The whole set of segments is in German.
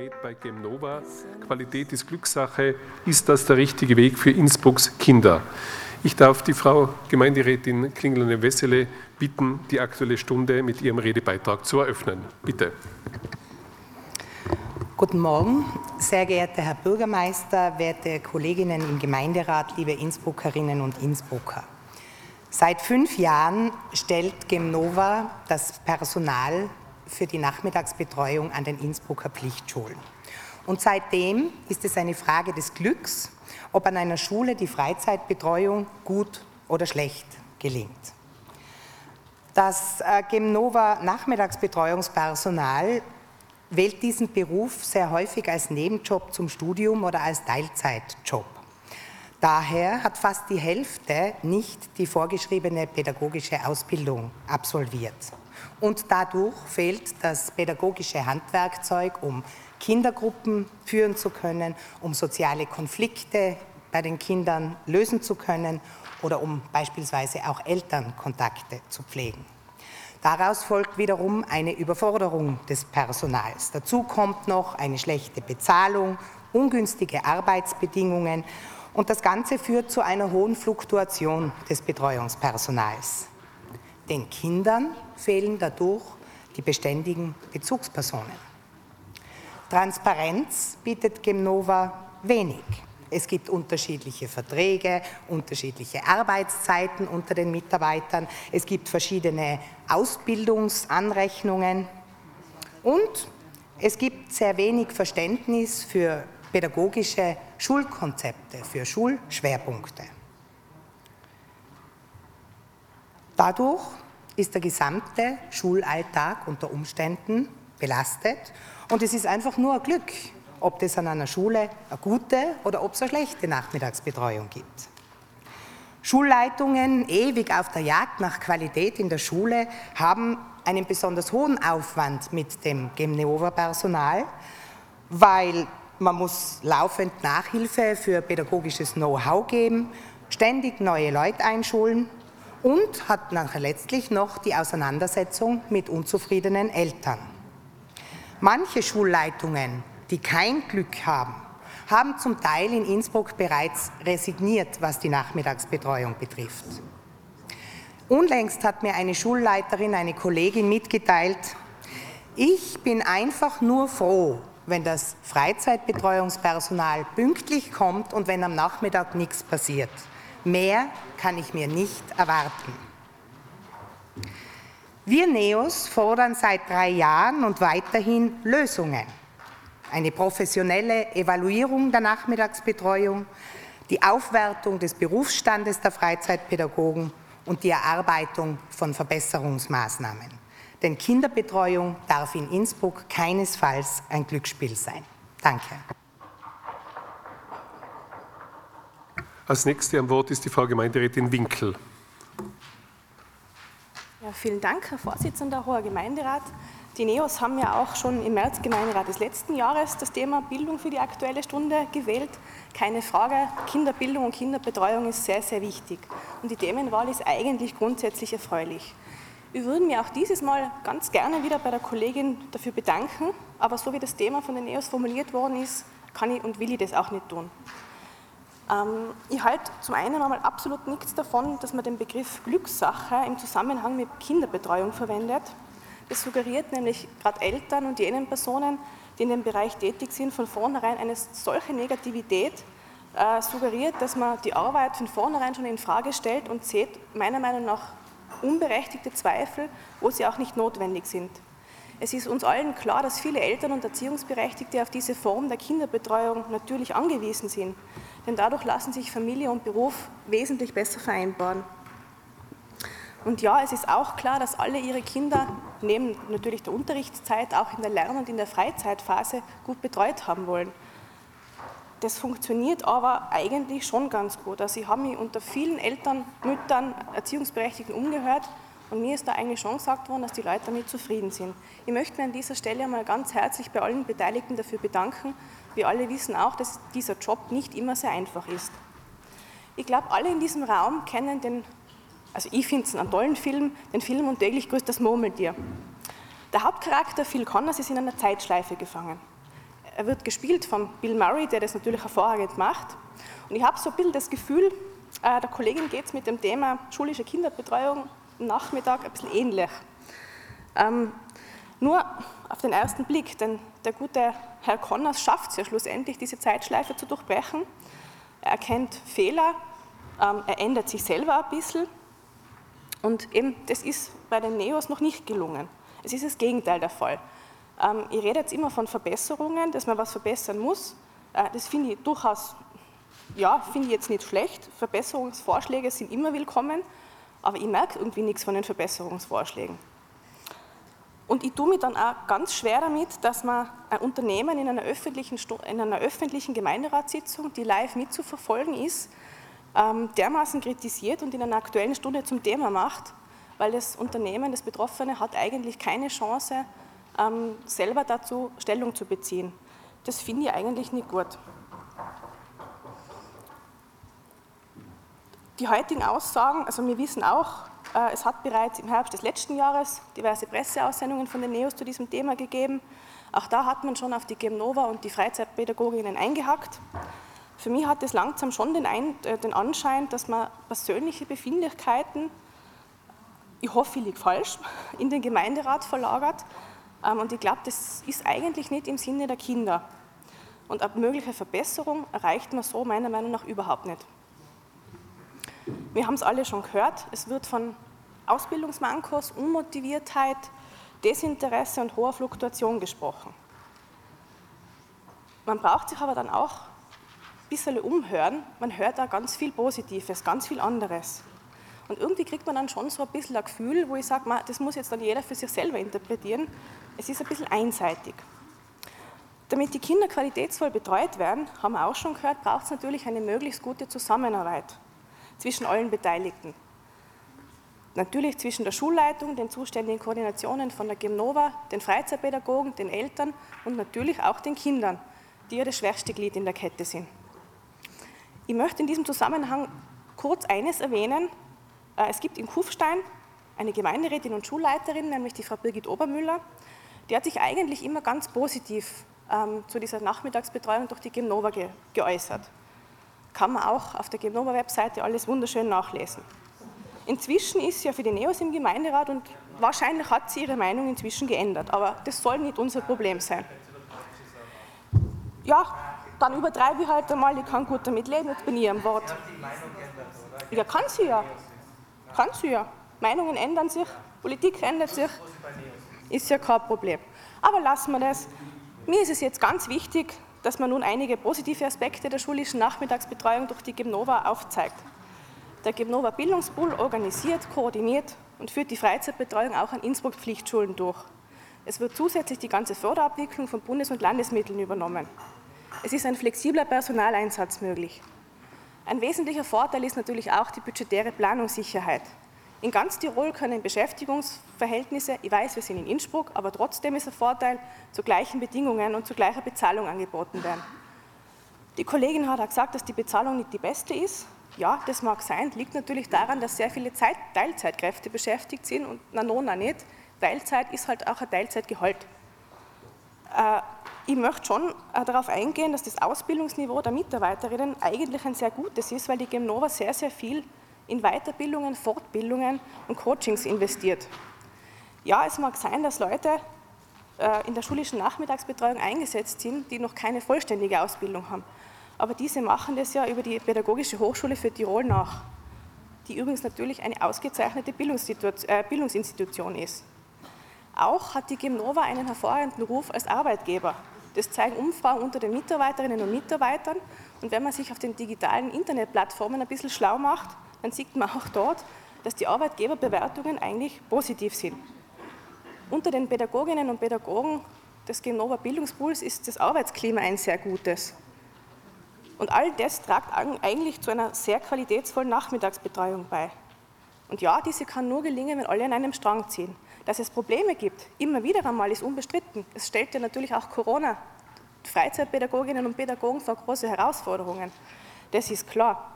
made by GemNOVA, Qualität ist Glückssache, ist das der richtige Weg für Innsbrucks Kinder? Ich darf die Frau Gemeinderätin Klingler-Wesseli bitten, die Aktuelle Stunde mit ihrem Redebeitrag zu eröffnen. Bitte. Guten Morgen, sehr geehrter Herr Bürgermeister, werte Kolleginnen im Gemeinderat, liebe Innsbruckerinnen und Innsbrucker. Seit 5 Jahren stellt GemNOVA das Personal für die Nachmittagsbetreuung an den Innsbrucker Pflichtschulen. Und seitdem ist es eine Frage des Glücks, ob an einer Schule die Freizeitbetreuung gut oder schlecht gelingt. Das GemNOVA Nachmittagsbetreuungspersonal wählt diesen Beruf sehr häufig als Nebenjob zum Studium oder als Teilzeitjob. Daher hat fast die Hälfte nicht die vorgeschriebene pädagogische Ausbildung absolviert. Und dadurch fehlt das pädagogische Handwerkzeug, um Kindergruppen führen zu können, um soziale Konflikte bei den Kindern lösen zu können oder um beispielsweise auch Elternkontakte zu pflegen. Daraus folgt wiederum eine Überforderung des Personals. Dazu kommt noch eine schlechte Bezahlung, ungünstige Arbeitsbedingungen und das Ganze führt zu einer hohen Fluktuation des Betreuungspersonals. Den Kindern fehlen dadurch die beständigen Bezugspersonen. Transparenz bietet GemNOVA wenig. Es gibt unterschiedliche Verträge, unterschiedliche Arbeitszeiten unter den Mitarbeitern, es gibt verschiedene Ausbildungsanrechnungen und es gibt sehr wenig Verständnis für pädagogische Schulkonzepte, für Schulschwerpunkte. Dadurch ist der gesamte Schulalltag unter Umständen belastet und es ist einfach nur ein Glück, ob das an einer Schule eine gute oder ob es eine schlechte Nachmittagsbetreuung gibt. Schulleitungen, ewig auf der Jagd nach Qualität in der Schule, haben einen besonders hohen Aufwand mit dem GemNOVA-Personal, weil man muss laufend Nachhilfe für pädagogisches Know-how geben, ständig neue Leute einschulen und hat nachher letztlich noch die Auseinandersetzung mit unzufriedenen Eltern. Manche Schulleitungen, die kein Glück haben, haben zum Teil in Innsbruck bereits resigniert, was die Nachmittagsbetreuung betrifft. Unlängst hat mir eine Schulleiterin, eine Kollegin mitgeteilt, ich bin einfach nur froh, wenn das Freizeitbetreuungspersonal pünktlich kommt und wenn am Nachmittag nichts passiert. Mehr kann ich mir nicht erwarten. Wir NEOS fordern seit 3 Jahren und weiterhin Lösungen. Eine professionelle Evaluierung der Nachmittagsbetreuung, die Aufwertung des Berufsstandes der Freizeitpädagogen und die Erarbeitung von Verbesserungsmaßnahmen. Denn Kinderbetreuung darf in Innsbruck keinesfalls ein Glücksspiel sein. Danke. Als Nächste am Wort ist die Frau Gemeinderätin Winkel. Ja, vielen Dank, Herr Vorsitzender, hoher Gemeinderat. Die NEOS haben ja auch schon im März Gemeinderat des letzten Jahres das Thema Bildung für die Aktuelle Stunde gewählt. Keine Frage, Kinderbildung und Kinderbetreuung ist sehr, sehr wichtig. Und die Themenwahl ist eigentlich grundsätzlich erfreulich. Wir würden mir auch dieses Mal ganz gerne wieder bei der Kollegin dafür bedanken, aber so wie das Thema von den NEOS formuliert worden ist, kann ich und will ich das auch nicht tun. Ich halte zum einen einmal absolut nichts davon, dass man den Begriff Glückssache im Zusammenhang mit Kinderbetreuung verwendet. Es suggeriert nämlich gerade Eltern und jenen Personen, die in dem Bereich tätig sind, von vornherein eine solche Negativität, suggeriert, dass man die Arbeit von vornherein schon in Frage stellt und sieht meiner Meinung nach unberechtigte Zweifel, wo sie auch nicht notwendig sind. Es ist uns allen klar, dass viele Eltern und Erziehungsberechtigte auf diese Form der Kinderbetreuung natürlich angewiesen sind, denn dadurch lassen sich Familie und Beruf wesentlich besser vereinbaren. Und ja, es ist auch klar, dass alle ihre Kinder neben natürlich der Unterrichtszeit auch in der Lern- und in der Freizeitphase gut betreut haben wollen. Das funktioniert aber eigentlich schon ganz gut. Also ich habe mich unter vielen Eltern, Müttern, Erziehungsberechtigten umgehört und mir ist da eigentlich schon gesagt worden, dass die Leute damit zufrieden sind. Ich möchte mich an dieser Stelle einmal ganz herzlich bei allen Beteiligten dafür bedanken. Wir alle wissen auch, dass dieser Job nicht immer sehr einfach ist. Ich glaube, alle in diesem Raum kennen den Also ich finde es einen tollen Film, den Film Und täglich grüßt das Murmeltier. Der Hauptcharakter Phil Connors ist in einer Zeitschleife gefangen. Er wird gespielt von Bill Murray, der das natürlich hervorragend macht. Und ich habe so ein bisschen das Gefühl, der Kollegin geht es mit dem Thema schulische Kinderbetreuung am Nachmittag ein bisschen ähnlich. Nur auf den ersten Blick, denn der gute Herr Conners schafft es ja schlussendlich, diese Zeitschleife zu durchbrechen. Er erkennt Fehler, er ändert sich selber ein bisschen. Und eben, das ist bei den NEOS noch nicht gelungen. Es ist das Gegenteil der Fall. Ich rede jetzt immer von Verbesserungen, dass man was verbessern muss. Das finde ich durchaus, ja, finde ich jetzt nicht schlecht. Verbesserungsvorschläge sind immer willkommen, aber ich merke irgendwie nichts von den Verbesserungsvorschlägen. Und ich tue mich dann auch ganz schwer damit, dass man ein Unternehmen in einer öffentlichen Gemeinderatssitzung, die live mitzuverfolgen ist, dermaßen kritisiert und in einer Aktuellen Stunde zum Thema macht, weil das Unternehmen, das Betroffene, hat eigentlich keine Chance, selber dazu Stellung zu beziehen. Das finde ich eigentlich nicht gut. Die heutigen Aussagen, also wir wissen auch, es hat bereits im Herbst des letzten Jahres diverse Presseaussendungen von den NEOS zu diesem Thema gegeben. Auch da hat man schon auf die GemNOVA und die Freizeitpädagoginnen eingehackt. Für mich hat es langsam schon den Anschein, dass man persönliche Befindlichkeiten, ich hoffe, ich liege falsch, in den Gemeinderat verlagert. Und ich glaube, das ist eigentlich nicht im Sinne der Kinder. Und eine mögliche Verbesserung erreicht man so meiner Meinung nach überhaupt nicht. Wir haben es alle schon gehört, es wird von Ausbildungsmankos, Unmotiviertheit, Desinteresse und hoher Fluktuation gesprochen. Man braucht sich aber dann auch ein bisschen umhören, man hört da ganz viel Positives, ganz viel anderes. Und irgendwie kriegt man dann schon so ein bisschen ein Gefühl, wo ich sage, das muss jetzt dann jeder für sich selber interpretieren. Es ist ein bisschen einseitig. Damit die Kinder qualitätsvoll betreut werden, haben wir auch schon gehört, braucht es natürlich eine möglichst gute Zusammenarbeit zwischen allen Beteiligten. Natürlich zwischen der Schulleitung, den zuständigen Koordinationen von der GemNOVA, den Freizeitpädagogen, den Eltern und natürlich auch den Kindern, die ja das schwächste Glied in der Kette sind. Ich möchte in diesem Zusammenhang kurz eines erwähnen. Es gibt in Kufstein eine Gemeinderätin und Schulleiterin, nämlich die Frau Birgit Obermüller. Die hat sich eigentlich immer ganz positiv zu dieser Nachmittagsbetreuung durch die GemNOVA geäußert. Kann man auch auf der GemNOVA-Webseite alles wunderschön nachlesen. Inzwischen ist sie ja für die NEOS im Gemeinderat und wahrscheinlich hat sie ihre Meinung inzwischen geändert. Aber das soll nicht unser Problem sein. Ja, dann übertreibe ich halt einmal, ich kann gut damit leben, jetzt bin ich am Wort. Ja, kann sie ja. Meinungen ändern sich, Politik ändert sich, ist ja kein Problem. Aber lassen wir das. Mir ist es jetzt ganz wichtig, dass man nun einige positive Aspekte der schulischen Nachmittagsbetreuung durch die GemNOVA aufzeigt. Der GemNOVA Bildungspool organisiert, koordiniert und führt die Freizeitbetreuung auch an Innsbruck Pflichtschulen durch. Es wird zusätzlich die ganze Förderabwicklung von Bundes- und Landesmitteln übernommen. Es ist ein flexibler Personaleinsatz möglich. Ein wesentlicher Vorteil ist natürlich auch die budgetäre Planungssicherheit. In ganz Tirol können Beschäftigungsverhältnisse, ich weiß, wir sind in Innsbruck, aber trotzdem ist ein Vorteil, zu gleichen Bedingungen und zu gleicher Bezahlung angeboten werden. Die Kollegin hat auch gesagt, dass die Bezahlung nicht die beste ist. Ja, das mag sein, liegt natürlich daran, dass sehr viele Teilzeitkräfte beschäftigt sind und na nicht. Teilzeit ist halt auch ein Teilzeitgehalt. Ich möchte schon darauf eingehen, dass das Ausbildungsniveau der Mitarbeiterinnen eigentlich ein sehr gutes ist, weil die GemNOVA sehr, sehr viel in Weiterbildungen, Fortbildungen und Coachings investiert. Ja, es mag sein, dass Leute in der schulischen Nachmittagsbetreuung eingesetzt sind, die noch keine vollständige Ausbildung haben. Aber diese machen das ja über die Pädagogische Hochschule für Tirol nach, die übrigens natürlich eine ausgezeichnete Bildungsinstitution ist. Auch hat die GemNOVA einen hervorragenden Ruf als Arbeitgeber. Das zeigen Umfragen unter den Mitarbeiterinnen und Mitarbeitern. Und wenn man sich auf den digitalen Internetplattformen ein bisschen schlau macht, dann sieht man auch dort, dass die Arbeitgeberbewertungen eigentlich positiv sind. Unter den Pädagoginnen und Pädagogen des GemNOVA Bildungspools ist das Arbeitsklima ein sehr gutes. Und all das trägt eigentlich zu einer sehr qualitätsvollen Nachmittagsbetreuung bei. Und ja, diese kann nur gelingen, wenn alle an einem Strang ziehen. Dass es Probleme gibt, immer wieder einmal, ist unbestritten. Es stellt ja natürlich auch Corona, Freizeitpädagoginnen und Pädagogen vor große Herausforderungen. Das ist klar.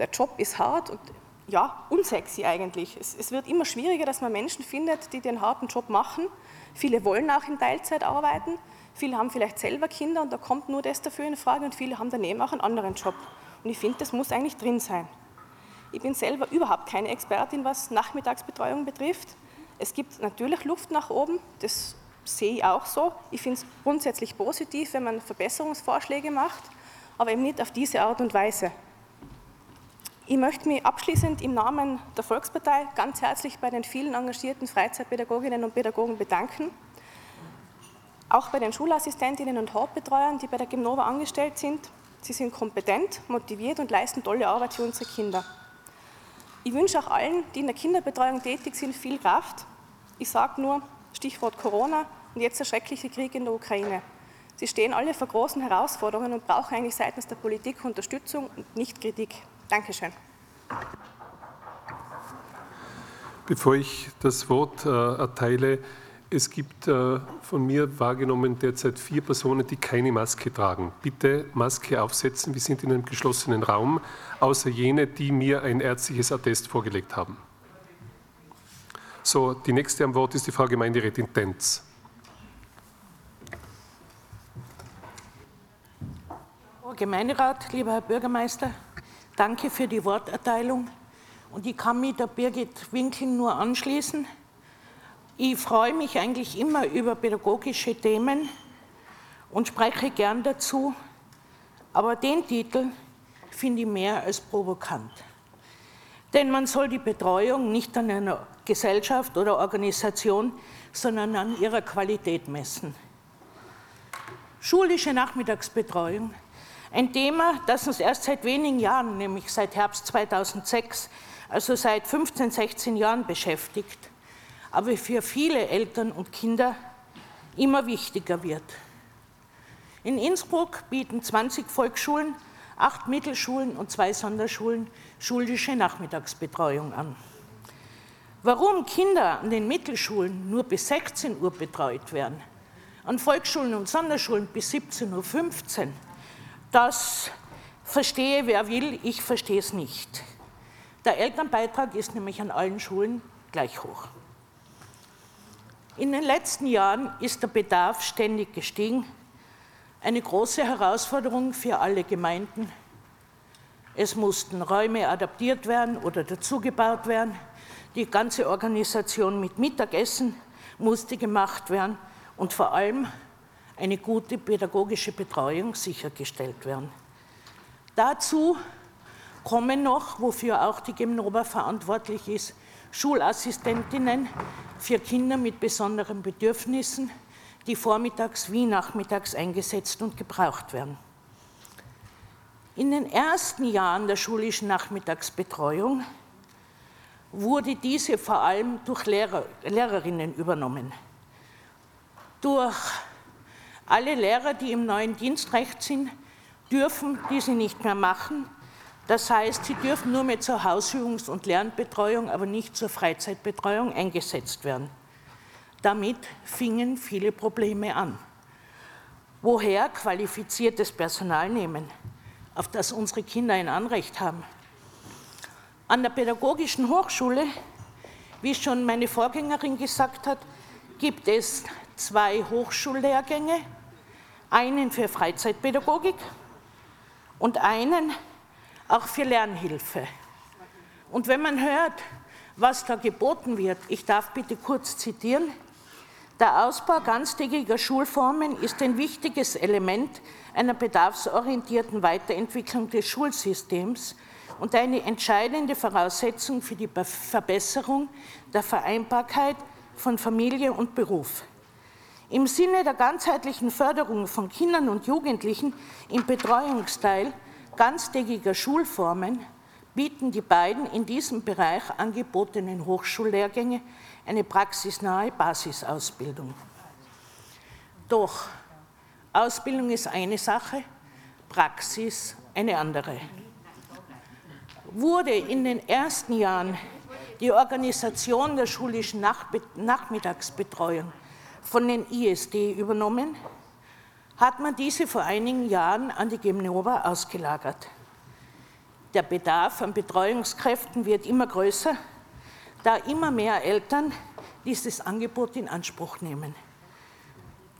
Der Job ist hart und ja, unsexy eigentlich. Es wird immer schwieriger, dass man Menschen findet, die den harten Job machen. Viele wollen auch in Teilzeit arbeiten. Viele haben vielleicht selber Kinder und da kommt nur das dafür in Frage und viele haben daneben auch einen anderen Job. Und ich finde, das muss eigentlich drin sein. Ich bin selber überhaupt keine Expertin, was Nachmittagsbetreuung betrifft. Es gibt natürlich Luft nach oben, das sehe ich auch so. Ich finde es grundsätzlich positiv, wenn man Verbesserungsvorschläge macht, aber eben nicht auf diese Art und Weise. Ich möchte mich abschließend im Namen der Volkspartei ganz herzlich bei den vielen engagierten Freizeitpädagoginnen und Pädagogen bedanken. Auch bei den Schulassistentinnen und Hauptbetreuern, die bei der GemNOVA angestellt sind. Sie sind kompetent, motiviert und leisten tolle Arbeit für unsere Kinder. Ich wünsche auch allen, die in der Kinderbetreuung tätig sind, viel Kraft. Ich sage nur, Stichwort Corona und jetzt der schreckliche Krieg in der Ukraine. Sie stehen alle vor großen Herausforderungen und brauchen eigentlich seitens der Politik Unterstützung und nicht Kritik. Dankeschön. Bevor ich das Wort erteile, es gibt von mir wahrgenommen derzeit 4 Personen, die keine Maske tragen. Bitte Maske aufsetzen, wir sind in einem geschlossenen Raum, außer jene, die mir ein ärztliches Attest vorgelegt haben. So, die nächste am Wort ist die Frau Gemeinderätin Tenz. Herr Gemeinderat, lieber Herr Bürgermeister, danke für die Worterteilung und ich kann mich der Birgit Winkel nur anschließen. Ich freue mich eigentlich immer über pädagogische Themen und spreche gern dazu, aber den Titel finde ich mehr als provokant. Denn man soll die Betreuung nicht an einer Gesellschaft oder Organisation, sondern an ihrer Qualität messen. Schulische Nachmittagsbetreuung, ein Thema, das uns erst seit wenigen Jahren, nämlich seit Herbst 2006, also seit 15, 16 Jahren beschäftigt, aber für viele Eltern und Kinder immer wichtiger wird. In Innsbruck bieten 20 Volksschulen, 8 Mittelschulen und 2 Sonderschulen schulische Nachmittagsbetreuung an. Warum Kinder an den Mittelschulen nur bis 16 Uhr betreut werden, an Volksschulen und Sonderschulen bis 17.15 Uhr, das verstehe wer will, ich verstehe es nicht. Der Elternbeitrag ist nämlich an allen Schulen gleich hoch. In den letzten Jahren ist der Bedarf ständig gestiegen. Eine große Herausforderung für alle Gemeinden. Es mussten Räume adaptiert werden oder dazugebaut werden. Die ganze Organisation mit Mittagessen musste gemacht werden und vor allem eine gute pädagogische Betreuung sichergestellt werden. Dazu kommen noch, wofür auch die GemNOVA verantwortlich ist, Schulassistentinnen für Kinder mit besonderen Bedürfnissen, die vormittags wie nachmittags eingesetzt und gebraucht werden. In den ersten Jahren der schulischen Nachmittagsbetreuung wurde diese vor allem durch Lehrerinnen übernommen. Durch alle Lehrer, die im neuen Dienstrecht sind, dürfen diese nicht mehr machen. Das heißt, sie dürfen nur mehr zur Hausübungs- und Lernbetreuung, aber nicht zur Freizeitbetreuung eingesetzt werden. Damit fingen viele Probleme an. Woher qualifiziertes Personal nehmen, auf das unsere Kinder ein Anrecht haben? An der Pädagogischen Hochschule, wie schon meine Vorgängerin gesagt hat, gibt es 2 Hochschullehrgänge, einen für Freizeitpädagogik und einen auch für Lernhilfe. Und wenn man hört, was da geboten wird, ich darf bitte kurz zitieren, der Ausbau ganztägiger Schulformen ist ein wichtiges Element einer bedarfsorientierten Weiterentwicklung des Schulsystems und eine entscheidende Voraussetzung für die Verbesserung der Vereinbarkeit von Familie und Beruf. Im Sinne der ganzheitlichen Förderung von Kindern und Jugendlichen im Betreuungsteil ganztägiger Schulformen bieten die beiden in diesem Bereich angebotenen Hochschullehrgänge eine praxisnahe Basisausbildung. Doch Ausbildung ist eine Sache, Praxis eine andere. Wurde in den ersten Jahren die Organisation der schulischen Nachmittagsbetreuung von den ISD übernommen, hat man diese vor einigen Jahren an die GemNOVA ausgelagert. Der Bedarf an Betreuungskräften wird immer größer, da immer mehr Eltern dieses Angebot in Anspruch nehmen.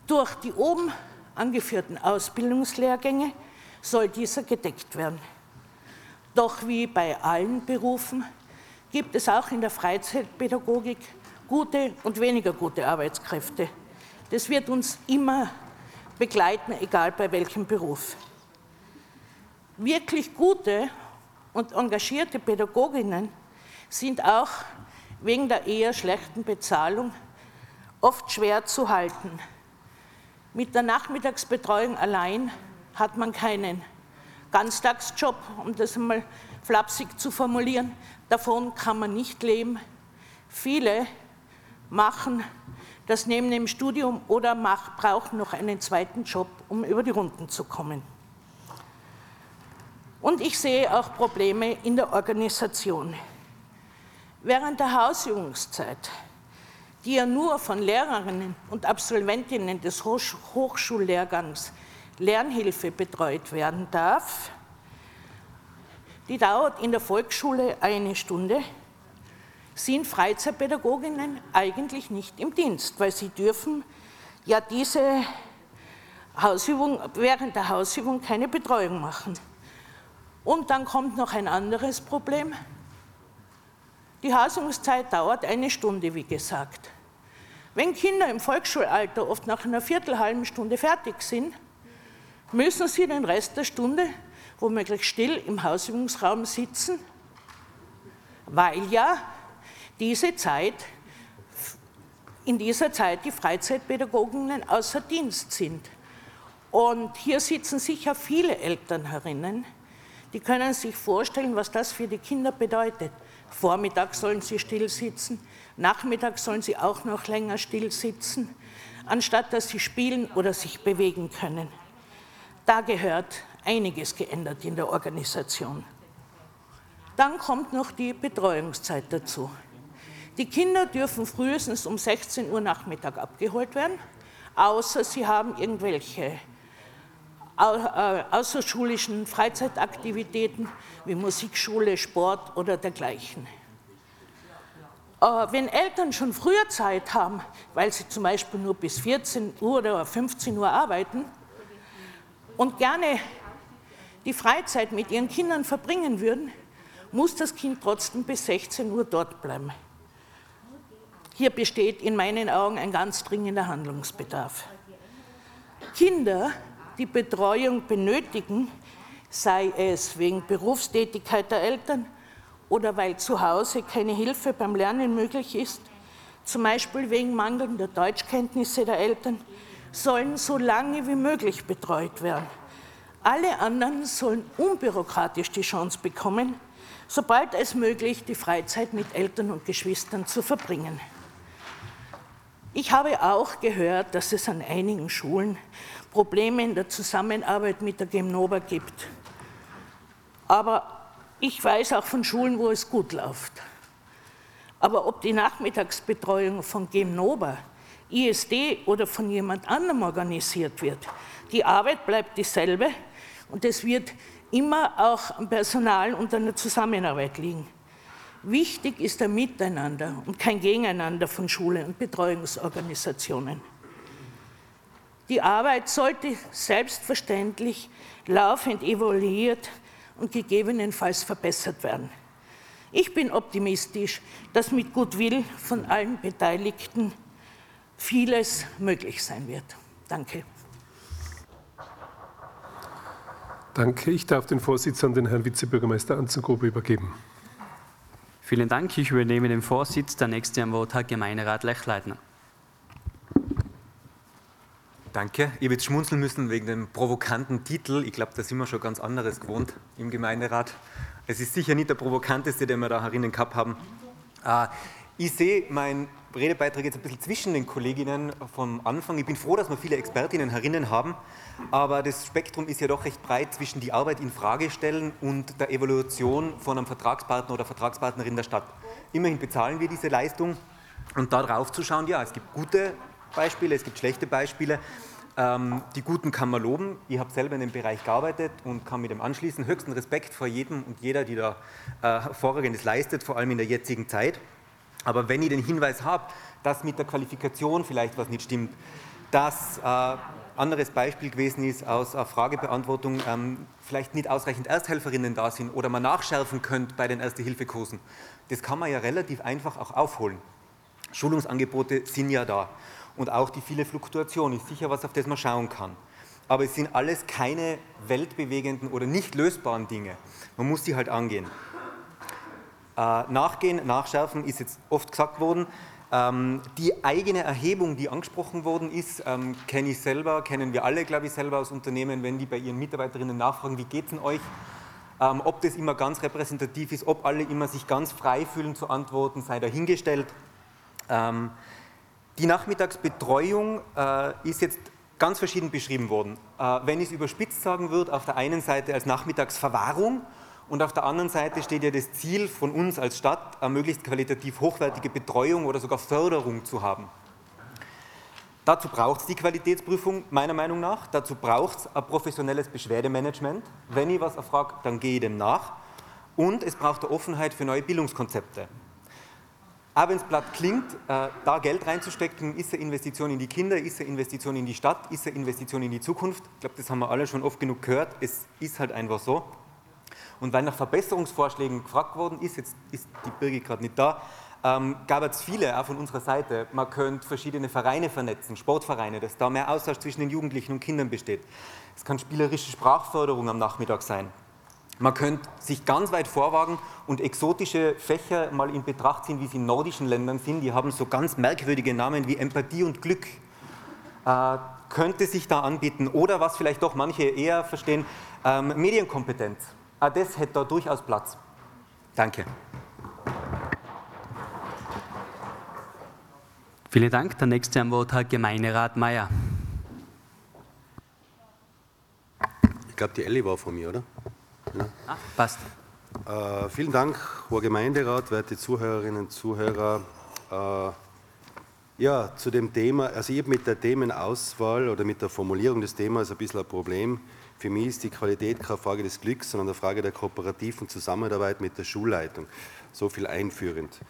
Durch die oben angeführten Ausbildungslehrgänge soll dieser gedeckt werden. Doch wie bei allen Berufen gibt es auch in der Freizeitpädagogik gute und weniger gute Arbeitskräfte. Das wird uns immer begleiten, egal bei welchem Beruf. Wirklich gute und engagierte Pädagoginnen sind auch wegen der eher schlechten Bezahlung oft schwer zu halten. Mit der Nachmittagsbetreuung allein hat man keinen Ganztagsjob, um das einmal flapsig zu formulieren. Davon kann man nicht leben. Viele machen das neben dem Studium oder brauchen noch einen zweiten Job, um über die Runden zu kommen. Und ich sehe auch Probleme in der Organisation. Während der Hausübungszeit, die ja nur von Lehrerinnen und Absolventinnen des Hochschullehrgangs Lernhilfe betreut werden darf, die dauert in der Volksschule eine Stunde, sind Freizeitpädagoginnen eigentlich nicht im Dienst, weil sie dürfen ja diese Hausübung, während der Hausübung keine Betreuung machen. Und dann kommt noch ein anderes Problem. Die Hausübungszeit dauert eine Stunde, wie gesagt. Wenn Kinder im Volksschulalter oft nach einer viertelhalben Stunde fertig sind, müssen sie den Rest der Stunde womöglich still im Hausübungsraum sitzen, weil ja in dieser Zeit die Freizeitpädagoginnen außer Dienst sind. Und hier sitzen sicher viele Eltern herinnen, die können sich vorstellen, was das für die Kinder bedeutet. Vormittag sollen sie still sitzen, Nachmittag sollen sie auch noch länger still sitzen, anstatt dass sie spielen oder sich bewegen können. Da gehört einiges geändert in der Organisation. Dann kommt noch die Betreuungszeit dazu. Die Kinder dürfen frühestens um 16 Uhr Nachmittag abgeholt werden, außer sie haben irgendwelche außerschulischen Freizeitaktivitäten wie Musikschule, Sport oder dergleichen. Wenn Eltern schon früher Zeit haben, weil sie zum Beispiel nur bis 14 Uhr oder 15 Uhr arbeiten und gerne die Freizeit mit ihren Kindern verbringen würden, muss das Kind trotzdem bis 16 Uhr dort bleiben. Hier besteht in meinen Augen ein ganz dringender Handlungsbedarf. Kinder, die Betreuung benötigen, sei es wegen Berufstätigkeit der Eltern oder weil zu Hause keine Hilfe beim Lernen möglich ist, zum Beispiel wegen mangelnder Deutschkenntnisse der Eltern, sollen so lange wie möglich betreut werden. Alle anderen sollen unbürokratisch die Chance bekommen, sobald es möglich ist, die Freizeit mit Eltern und Geschwistern zu verbringen. Ich habe auch gehört, dass es an einigen Schulen Probleme in der Zusammenarbeit mit der GemNOVA gibt. Aber ich weiß auch von Schulen, wo es gut läuft. Aber ob die Nachmittagsbetreuung von GemNOVA, ISD oder von jemand anderem organisiert wird, die Arbeit bleibt dieselbe und es wird immer auch am Personal und an der Zusammenarbeit liegen. Wichtig ist ein Miteinander und kein Gegeneinander von Schule und Betreuungsorganisationen. Die Arbeit sollte selbstverständlich laufend evaluiert und gegebenenfalls verbessert werden. Ich bin optimistisch, dass mit Goodwill von allen Beteiligten vieles möglich sein wird. Danke. Danke. Ich darf den Vorsitz an den Herrn Vizebürgermeister Anzengruber übergeben. Vielen Dank. Ich übernehme den Vorsitz. Der nächste am Wort hat Gemeinderat Lechleitner. Danke. Ich habe jetzt schmunzeln müssen wegen dem provokanten Titel. Ich glaube, da sind wir schon ganz anderes gewohnt im Gemeinderat. Es ist sicher nicht der provokanteste, den wir da herinnen gehabt haben. Ich sehe meinen Redebeitrag jetzt ein bisschen zwischen den Kolleginnen vom Anfang. Ich bin froh, dass wir viele Expertinnen herinnen haben, aber das Spektrum ist ja doch recht breit zwischen die Arbeit in Frage stellen und der Evaluation von einem Vertragspartner oder Vertragspartnerin der Stadt. Immerhin bezahlen wir diese Leistung und da drauf zu schauen, ja, es gibt gute Beispiele, es gibt schlechte Beispiele. Die guten kann man loben. Ich habe selber in dem Bereich gearbeitet und kann mit dem anschließen. Höchsten Respekt vor jedem und jeder, die da Hervorragendes leistet, vor allem in der jetzigen Zeit. Aber wenn ich den Hinweis habe, dass mit der Qualifikation vielleicht was nicht stimmt, das anderes Beispiel gewesen ist aus Fragebeantwortung, vielleicht nicht ausreichend Ersthelferinnen da sind oder man nachschärfen könnte bei den Erste-Hilfe-Kursen. Das kann man ja relativ einfach auch aufholen. Schulungsangebote sind ja da. Und auch die viele Fluktuation ist sicher was, auf das man schauen kann. Aber es sind alles keine weltbewegenden oder nicht lösbaren Dinge. Man muss die halt angehen. Nachgehen, nachschärfen ist jetzt oft gesagt worden. Die eigene Erhebung, die angesprochen worden ist, kenne ich selber, kennen wir alle, glaube ich, selber aus Unternehmen, wenn die bei ihren Mitarbeiterinnen nachfragen, wie geht es denn euch, ob das immer ganz repräsentativ ist, ob alle immer sich ganz frei fühlen zu antworten, sei dahingestellt. Die Nachmittagsbetreuung ist jetzt ganz verschieden beschrieben worden. Wenn ich es überspitzt sagen würde, auf der einen Seite als Nachmittagsverwahrung und auf der anderen Seite steht ja das Ziel von uns als Stadt, möglichst qualitativ hochwertige Betreuung oder sogar Förderung zu haben. Dazu braucht es die Qualitätsprüfung, meiner Meinung nach. Dazu braucht es ein professionelles Beschwerdemanagement. Wenn ich was erfrage, dann gehe ich dem nach. Und es braucht eine Offenheit für neue Bildungskonzepte. Aber wenn es platt klingt, da Geld reinzustecken, ist eine Investition in die Kinder, ist eine Investition in die Stadt, ist eine Investition in die Zukunft. Ich glaube, das haben wir alle schon oft genug gehört. Es ist halt einfach so. Und weil nach Verbesserungsvorschlägen gefragt worden ist, jetzt ist die Birgit gerade nicht da, gab es viele, auch von unserer Seite. Man könnte verschiedene Vereine vernetzen, Sportvereine, dass da mehr Austausch zwischen den Jugendlichen und Kindern besteht. Es kann spielerische Sprachförderung am Nachmittag sein. Man könnte sich ganz weit vorwagen und exotische Fächer mal in Betracht ziehen, wie sie in nordischen Ländern sind. Die haben so ganz merkwürdige Namen wie Empathie und Glück. Könnte sich da anbieten. Oder was vielleicht doch manche eher verstehen, Medienkompetenz. Das hätte da durchaus Platz. Danke. Vielen Dank. Der nächste am Wort hat Gemeinderat Meyer. Ich glaube, die Elli war von mir, oder? Ja. Ah, passt. Vielen Dank, Herr Gemeinderat, werte Zuhörerinnen und Zuhörer. Ja, zu dem Thema, also ich habe mit der Themenauswahl oder mit der Formulierung des Themas ein bisschen ein Problem. Für mich ist die Qualität keine Frage des Glücks, sondern eine Frage der kooperativen Zusammenarbeit mit der Schulleitung. So viel einführend.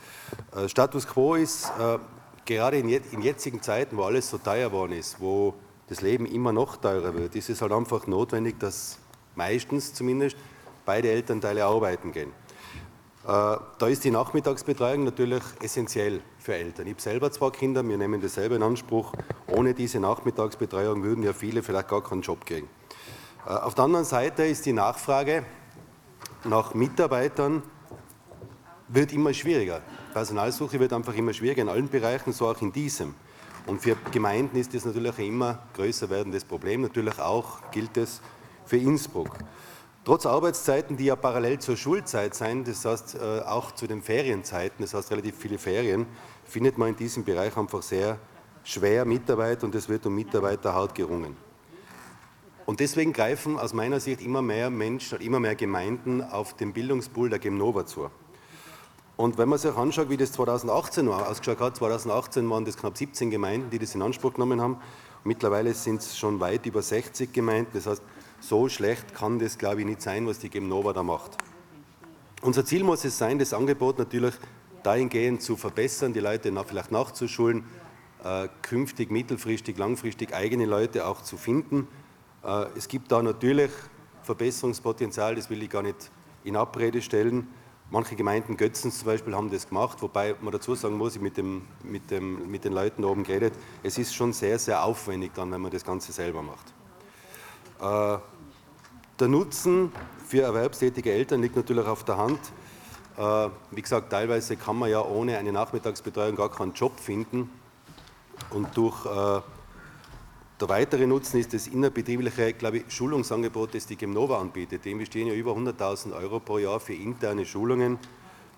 Status quo ist, gerade in jetzigen Zeiten, wo alles so teuer geworden ist, wo das Leben immer noch teurer wird, ist es halt einfach notwendig, dass meistens zumindest beide Elternteile arbeiten gehen. Da ist die Nachmittagsbetreuung natürlich essentiell für Eltern. Ich habe selber zwei Kinder, wir nehmen das selber in Anspruch. Ohne diese Nachmittagsbetreuung würden ja viele vielleicht gar keinen Job kriegen. Auf der anderen Seite ist die Nachfrage nach Mitarbeitern wird immer schwieriger. Personalsuche wird einfach immer schwieriger in allen Bereichen, so auch in diesem. Und für Gemeinden ist das natürlich ein immer größer werdendes Problem. Natürlich auch gilt es für Innsbruck. Trotz Arbeitszeiten, die ja parallel zur Schulzeit sein, das heißt auch zu den Ferienzeiten, das heißt relativ viele Ferien, findet man in diesem Bereich einfach sehr schwer Mitarbeiter und es wird um Mitarbeiter hart gerungen. Und deswegen greifen aus meiner Sicht immer mehr Menschen, immer mehr Gemeinden auf den Bildungspool der GemNOVA zu. Und wenn man sich anschaut, wie das 2018 ausgeschaut hat, 2018 waren das knapp 17 Gemeinden, die das in Anspruch genommen haben. Mittlerweile sind es schon weit über 60 Gemeinden. Das heißt, so schlecht kann das, glaube ich, nicht sein, was die GemNOVA da macht. Unser Ziel muss es sein, das Angebot natürlich dahingehend zu verbessern, die Leute vielleicht nachzuschulen, künftig, mittelfristig, langfristig eigene Leute auch zu finden. Es gibt da natürlich Verbesserungspotenzial, das will ich gar nicht in Abrede stellen. Manche Gemeinden, Götzens zum Beispiel, haben das gemacht, wobei man dazu sagen muss, ich mit den Leuten da oben geredet, es ist schon sehr, sehr aufwendig dann, wenn man das Ganze selber macht. Der Nutzen für erwerbstätige Eltern liegt natürlich auf der Hand. Wie gesagt, teilweise kann man ja ohne eine Nachmittagsbetreuung gar keinen Job finden. Und durch der weitere Nutzen ist das innerbetriebliche, glaube ich, Schulungsangebot, das die GemNOVA anbietet. Die investieren ja über 100.000 Euro pro Jahr für interne Schulungen.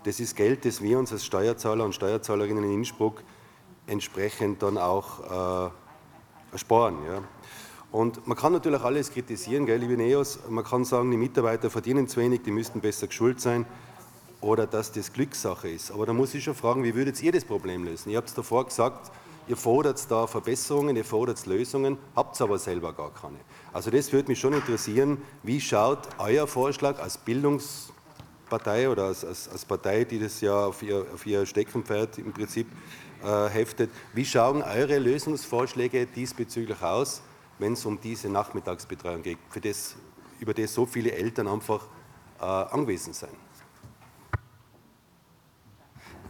Das ist Geld, das wir uns als Steuerzahler und Steuerzahlerinnen in Innsbruck entsprechend dann auch ersparen. Ja. Und man kann natürlich alles kritisieren, gell, liebe NEOS. Man kann sagen, die Mitarbeiter verdienen zu wenig, die müssten besser geschult sein oder dass das Glückssache ist. Aber da muss ich schon fragen, wie würdet ihr das Problem lösen? Ich habe es davor gesagt, ihr fordert da Verbesserungen, ihr fordert Lösungen, habt aber selber gar keine. Also das würde mich schon interessieren, wie schaut euer Vorschlag als Bildungspartei oder als Partei, die das ja auf ihr Steckenpferd im Prinzip heftet. Wie schauen eure Lösungsvorschläge diesbezüglich aus, wenn es um diese Nachmittagsbetreuung geht, über das so viele Eltern einfach angewiesen sind?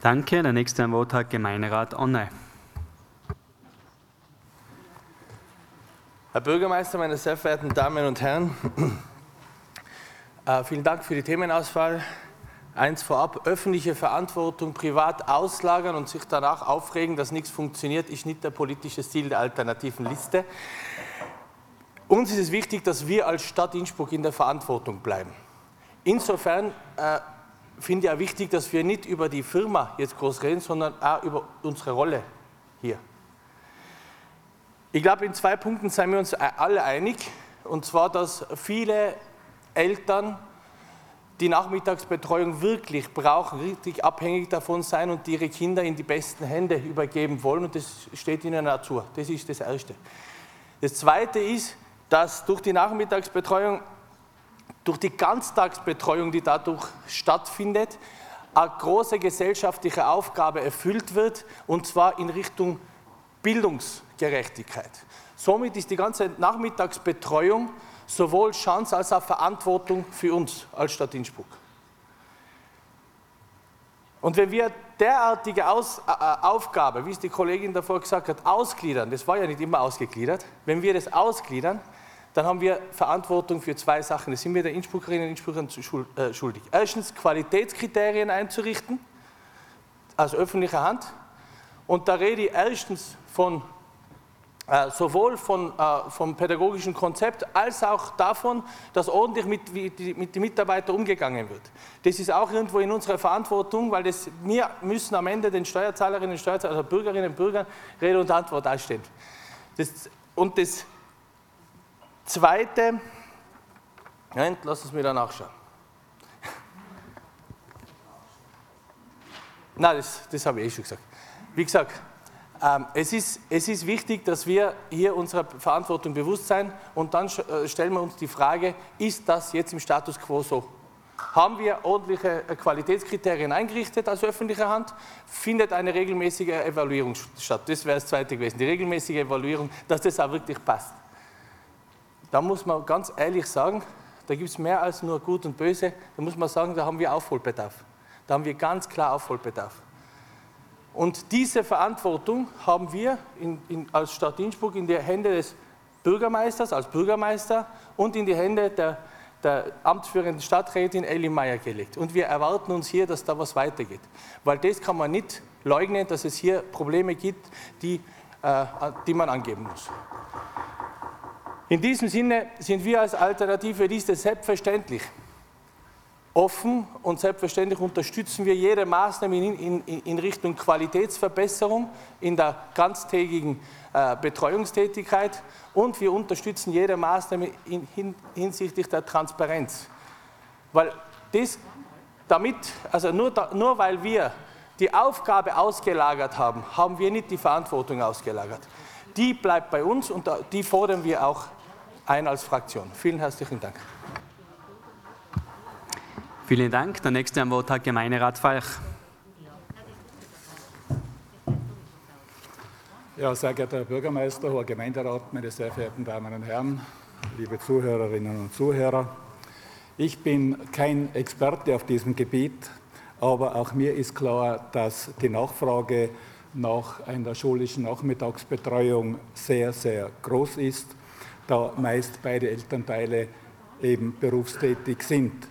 Danke. Der nächste am Wort hat Gemeinderat Onay. Herr Bürgermeister, meine sehr verehrten Damen und Herren, vielen Dank für die Themenauswahl. Eins vorab, öffentliche Verantwortung privat auslagern und sich danach aufregen, dass nichts funktioniert, ist nicht der politische Ziel der alternativen Liste. Uns ist es wichtig, dass wir als Stadt Innsbruck in der Verantwortung bleiben. Insofern finde ich auch wichtig, dass wir nicht über die Firma jetzt groß reden, sondern auch über unsere Rolle hier. Ich glaube, in zwei Punkten sind wir uns alle einig, und zwar, dass viele Eltern die Nachmittagsbetreuung wirklich brauchen, richtig abhängig davon sein und ihre Kinder in die besten Hände übergeben wollen. Und das steht ihnen auch zu. Das ist das Erste. Das Zweite ist, dass durch die Nachmittagsbetreuung, durch die Ganztagsbetreuung, die dadurch stattfindet, eine große gesellschaftliche Aufgabe erfüllt wird, und zwar in Richtung Bildungsgerechtigkeit. Somit ist die ganze Nachmittagsbetreuung sowohl Chance als auch Verantwortung für uns als Stadt Innsbruck. Und wenn wir derartige Aufgabe, wie es die Kollegin davor gesagt hat, ausgliedern, das war ja nicht immer ausgegliedert, wenn wir das ausgliedern, dann haben wir Verantwortung für zwei Sachen. Das sind wir den Innsbruckerinnen und Innsbruckern schuldig. Erstens, Qualitätskriterien einzurichten, aus öffentlicher Hand. Und da rede ich erstens von sowohl vom pädagogischen Konzept als auch davon, dass ordentlich mit den Mitarbeitern umgegangen wird. Das ist auch irgendwo in unserer Verantwortung, weil wir müssen am Ende den Steuerzahlerinnen und Steuerzahlern, also Bürgerinnen und Bürgern, Rede und Antwort einstehen. Und das Zweite, Moment, lass uns mir da nachschauen. Nein, das habe ich schon gesagt. Wie gesagt, es ist wichtig, dass wir hier unserer Verantwortung bewusst sein, und dann stellen wir uns die Frage, ist das jetzt im Status quo so? Haben wir ordentliche Qualitätskriterien eingerichtet aus öffentlicher Hand? Findet eine regelmäßige Evaluierung statt? Das wäre das Zweite gewesen, die regelmäßige Evaluierung, dass das auch wirklich passt. Da muss man ganz ehrlich sagen, da gibt es mehr als nur Gut und Böse, da muss man sagen, da haben wir Aufholbedarf. Da haben wir ganz klar Aufholbedarf. Und diese Verantwortung haben wir als Stadt Innsbruck in die Hände des Bürgermeisters, als Bürgermeister, und in die Hände der amtsführenden Stadträtin Elli Meyer gelegt. Und wir erwarten uns hier, dass da was weitergeht. Weil das kann man nicht leugnen, dass es hier Probleme gibt, die man angeben muss. In diesem Sinne sind wir als alternative Liste selbstverständlich offen, und selbstverständlich unterstützen wir jede Maßnahme in Richtung Qualitätsverbesserung in der ganztägigen Betreuungstätigkeit, und wir unterstützen jede Maßnahme hinsichtlich der Transparenz. Weil nur weil wir die Aufgabe ausgelagert haben, haben wir nicht die Verantwortung ausgelagert. Die bleibt bei uns, und die fordern wir auch ein als Fraktion. Vielen herzlichen Dank. Vielen Dank. Der nächste am Wort hat Gemeinderat Falk. Ja, sehr geehrter Herr Bürgermeister, hoher Gemeinderat, meine sehr verehrten Damen und Herren, liebe Zuhörerinnen und Zuhörer. Ich bin kein Experte auf diesem Gebiet, aber auch mir ist klar, dass die Nachfrage nach einer schulischen Nachmittagsbetreuung sehr, sehr groß ist, da meist beide Elternteile eben berufstätig sind.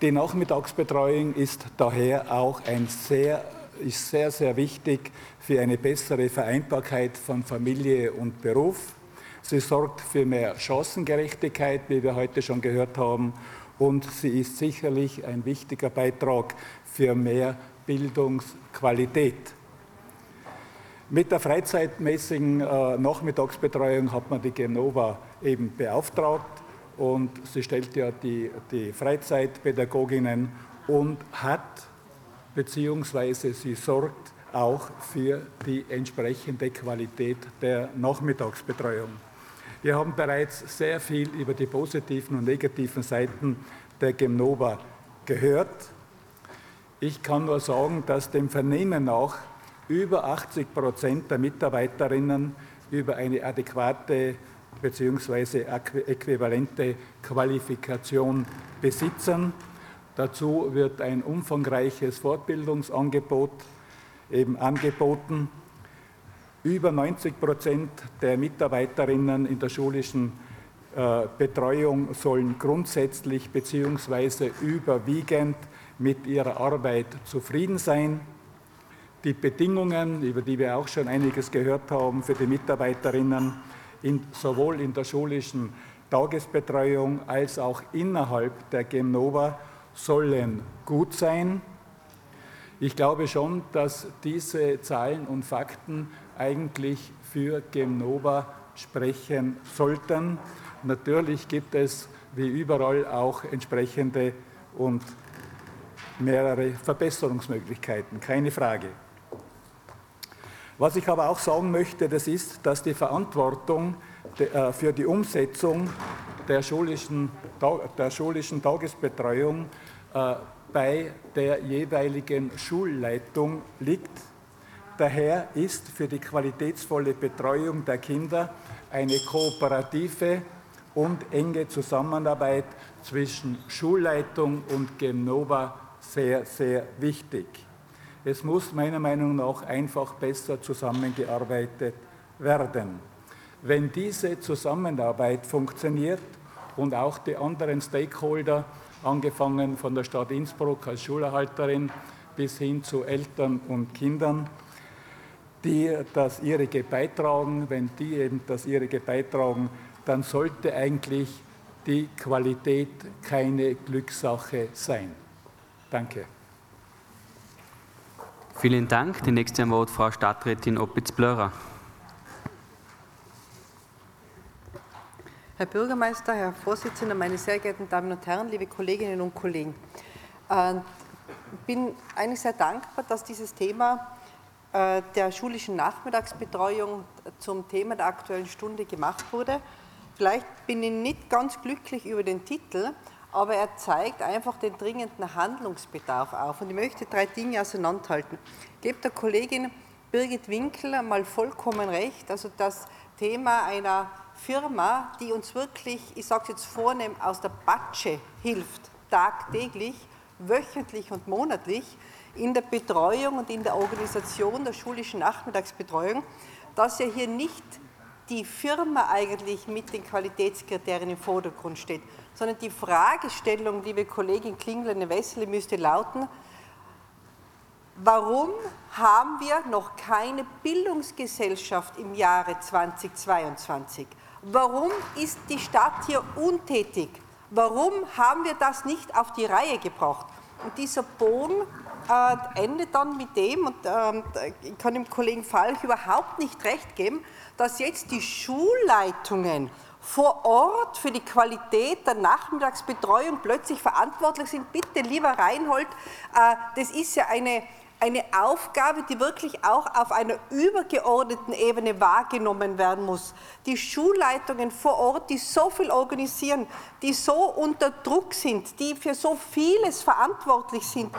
Die Nachmittagsbetreuung ist daher auch sehr, sehr wichtig für eine bessere Vereinbarkeit von Familie und Beruf. Sie sorgt für mehr Chancengerechtigkeit, wie wir heute schon gehört haben, und sie ist sicherlich ein wichtiger Beitrag für mehr Bildungsqualität. Mit der freizeitmäßigen Nachmittagsbetreuung hat man die GemNOVA eben beauftragt. Und sie stellt ja die Freizeitpädagoginnen und hat, beziehungsweise sie sorgt auch für die entsprechende Qualität der Nachmittagsbetreuung. Wir haben bereits sehr viel über die positiven und negativen Seiten der GemNOVA gehört. Ich kann nur sagen, dass dem Vernehmen nach über 80% der Mitarbeiterinnen über eine adäquate bzw. äquivalente Qualifikation besitzen. Dazu wird ein umfangreiches Fortbildungsangebot eben angeboten. Über 90% der Mitarbeiterinnen in der schulischen Betreuung sollen grundsätzlich bzw. überwiegend mit ihrer Arbeit zufrieden sein. Die Bedingungen, über die wir auch schon einiges gehört haben, für die Mitarbeiterinnen sowohl in der schulischen Tagesbetreuung als auch innerhalb der GemNOVA sollen gut sein. Ich glaube schon, dass diese Zahlen und Fakten eigentlich für GemNOVA sprechen sollten. Natürlich gibt es wie überall auch entsprechende und mehrere Verbesserungsmöglichkeiten, keine Frage. Was ich aber auch sagen möchte, das ist, dass die Verantwortung für die Umsetzung der schulischen Tagesbetreuung bei der jeweiligen Schulleitung liegt. Daher ist für die qualitätsvolle Betreuung der Kinder eine kooperative und enge Zusammenarbeit zwischen Schulleitung und GemNOVA sehr, sehr wichtig. Es muss meiner Meinung nach einfach besser zusammengearbeitet werden. Wenn diese Zusammenarbeit funktioniert und auch die anderen Stakeholder, angefangen von der Stadt Innsbruck als Schulerhalterin bis hin zu Eltern und Kindern, die das ihrige beitragen, wenn die eben das ihrige beitragen, dann sollte eigentlich die Qualität keine Glückssache sein. Danke. Vielen Dank. Die nächste Wort Frau Stadträtin Oppitz-Plörer. Herr Bürgermeister, Herr Vorsitzender, meine sehr geehrten Damen und Herren, liebe Kolleginnen und Kollegen. Ich bin eigentlich sehr dankbar, dass dieses Thema der schulischen Nachmittagsbetreuung zum Thema der Aktuellen Stunde gemacht wurde. Vielleicht bin ich nicht ganz glücklich über den Titel, aber er zeigt einfach den dringenden Handlungsbedarf auf. Und ich möchte drei Dinge auseinanderhalten. Ich gebe der Kollegin Birgit Winkel mal vollkommen recht. Also das Thema einer Firma, die uns wirklich, ich sage es jetzt vornehm, aus der Patsche hilft, tagtäglich, wöchentlich und monatlich, in der Betreuung und in der Organisation der schulischen Nachmittagsbetreuung, dass ja hier nicht die Firma eigentlich mit den Qualitätskriterien im Vordergrund steht, sondern die Fragestellung, liebe Kollegin Klingler-Wesseli, müsste lauten: Warum haben wir noch keine Bildungsgesellschaft im Jahre 2022? Warum ist die Stadt hier untätig? Warum haben wir das nicht auf die Reihe gebracht? Und dieser Bogen endet dann mit dem, und ich kann dem Kollegen Falk überhaupt nicht recht geben, dass jetzt die Schulleitungen vor Ort für die Qualität der Nachmittagsbetreuung plötzlich verantwortlich sind. Bitte, lieber Reinhold, das ist ja eine Aufgabe, die wirklich auch auf einer übergeordneten Ebene wahrgenommen werden muss. Die Schulleitungen vor Ort, die so viel organisieren, die so unter Druck sind, die für so vieles verantwortlich sind,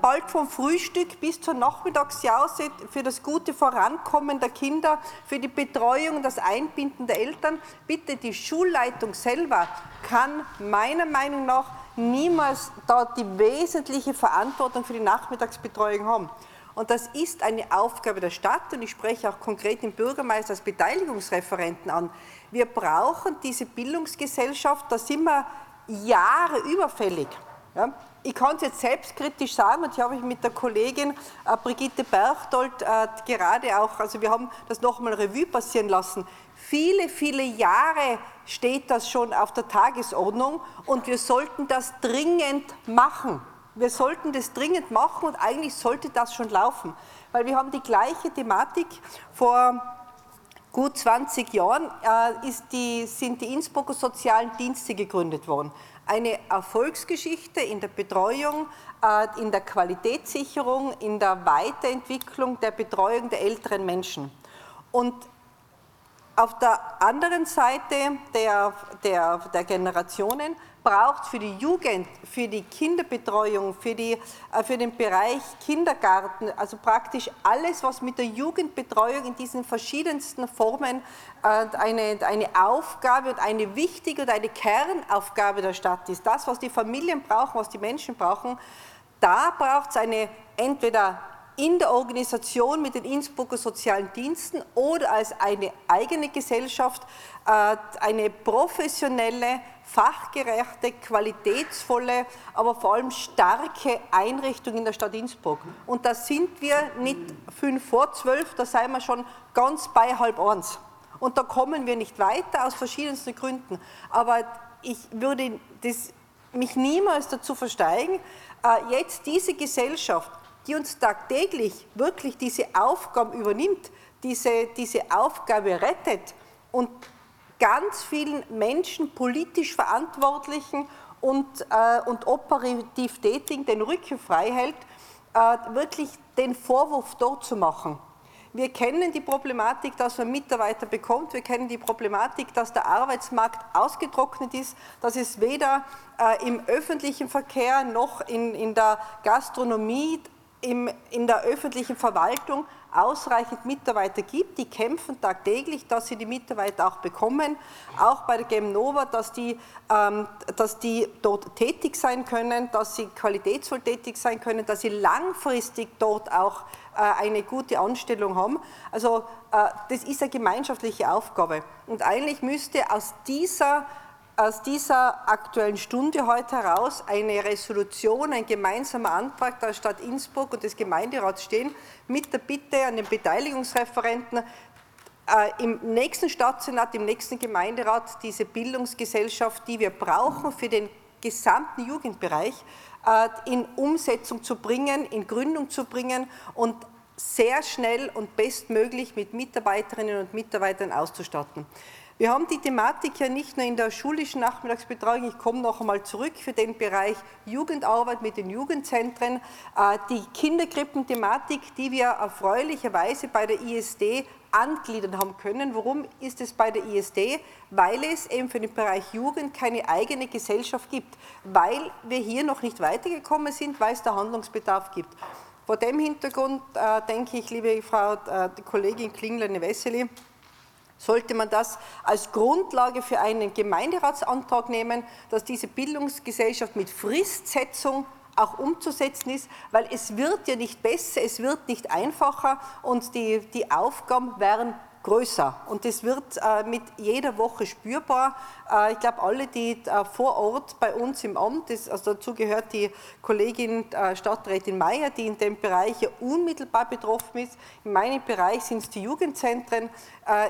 bald vom Frühstück bis zur Nachmittagsjause, für das gute Vorankommen der Kinder, für die Betreuung und das Einbinden der Eltern. Bitte, die Schulleitung selber kann meiner Meinung nach niemals da die wesentliche Verantwortung für die Nachmittagsbetreuung haben. Und das ist eine Aufgabe der Stadt, und ich spreche auch konkret den Bürgermeister als Beteiligungsreferenten an. Wir brauchen diese Bildungsgesellschaft, da sind wir Jahre überfällig. Ja? Ich kann es jetzt selbstkritisch sagen, und hier habe ich mit der Kollegin Brigitte Berchtold gerade auch, also wir haben das nochmal Revue passieren lassen. Viele, viele Jahre steht das schon auf der Tagesordnung, und wir sollten das dringend machen. Wir sollten das dringend machen, und eigentlich sollte das schon laufen. Weil wir haben die gleiche Thematik. Vor gut 20 Jahren sind die Innsbrucker sozialen Dienste gegründet worden. Eine Erfolgsgeschichte in der Betreuung, in der Qualitätssicherung, in der Weiterentwicklung der Betreuung der älteren Menschen. Und Auf der anderen Seite der Generationen braucht für die Jugend, für die Kinderbetreuung, für den Bereich Kindergarten, also praktisch alles, was mit der Jugendbetreuung in diesen verschiedensten Formen eine Aufgabe und eine wichtige und eine Kernaufgabe der Stadt ist. Das, was die Familien brauchen, was die Menschen brauchen, da braucht es eine entweder in der Organisation mit den Innsbrucker sozialen Diensten oder als eine eigene Gesellschaft eine professionelle, fachgerechte, qualitätsvolle, aber vor allem starke Einrichtung in der Stadt Innsbruck. Und da sind wir nicht 12:05, da sind wir schon ganz bei 12:30. Und da kommen wir nicht weiter aus verschiedensten Gründen. Aber ich würde mich niemals dazu versteigen, jetzt diese Gesellschaft, die uns tagtäglich wirklich diese Aufgaben übernimmt, diese Aufgabe rettet und ganz vielen Menschen, politisch Verantwortlichen und operativ Tätigen den Rücken frei hält, wirklich den Vorwurf dort zu machen. Wir kennen die Problematik, dass man Mitarbeiter bekommt. Wir kennen die Problematik, dass der Arbeitsmarkt ausgetrocknet ist, dass es weder im öffentlichen Verkehr noch in der Gastronomie, in der öffentlichen Verwaltung ausreichend Mitarbeiter gibt. Die kämpfen tagtäglich, dass sie die Mitarbeiter auch bekommen, auch bei der GemNOVA, dass die dort tätig sein können, dass sie qualitätsvoll tätig sein können, dass sie langfristig dort auch eine gute Anstellung haben. Also das ist eine gemeinschaftliche Aufgabe. Und eigentlich müsste aus dieser Aktuellen Stunde heute heraus eine Resolution, ein gemeinsamer Antrag der Stadt Innsbruck und des Gemeinderats stehen, mit der Bitte an den Beteiligungsreferenten, im nächsten Stadtsenat, im nächsten Gemeinderat diese Bildungsgesellschaft, die wir brauchen für den gesamten Jugendbereich, in Umsetzung zu bringen, in Gründung zu bringen und sehr schnell und bestmöglich mit Mitarbeiterinnen und Mitarbeitern auszustatten. Wir haben die Thematik ja nicht nur in der schulischen Nachmittagsbetreuung, ich komme noch einmal zurück für den Bereich Jugendarbeit mit den Jugendzentren, die Kinderkrippen-Thematik, die wir erfreulicherweise bei der ISD angliedern haben können. Warum ist es bei der ISD? Weil es eben für den Bereich Jugend keine eigene Gesellschaft gibt, weil wir hier noch nicht weitergekommen sind, weil es da Handlungsbedarf gibt. Vor dem Hintergrund denke ich, liebe Frau die Kollegin Klingler-Wesseli, sollte man das als Grundlage für einen Gemeinderatsantrag nehmen, dass diese Bildungsgesellschaft mit Fristsetzung auch umzusetzen ist, weil es wird ja nicht besser, es wird nicht einfacher und die Aufgaben werden größer. Und das wird mit jeder Woche spürbar. Ich glaube, alle, die vor Ort bei uns im Amt, dazu gehört die Kollegin Stadträtin Meyer, die in dem Bereich ja unmittelbar betroffen ist. In meinem Bereich sind es die Jugendzentren.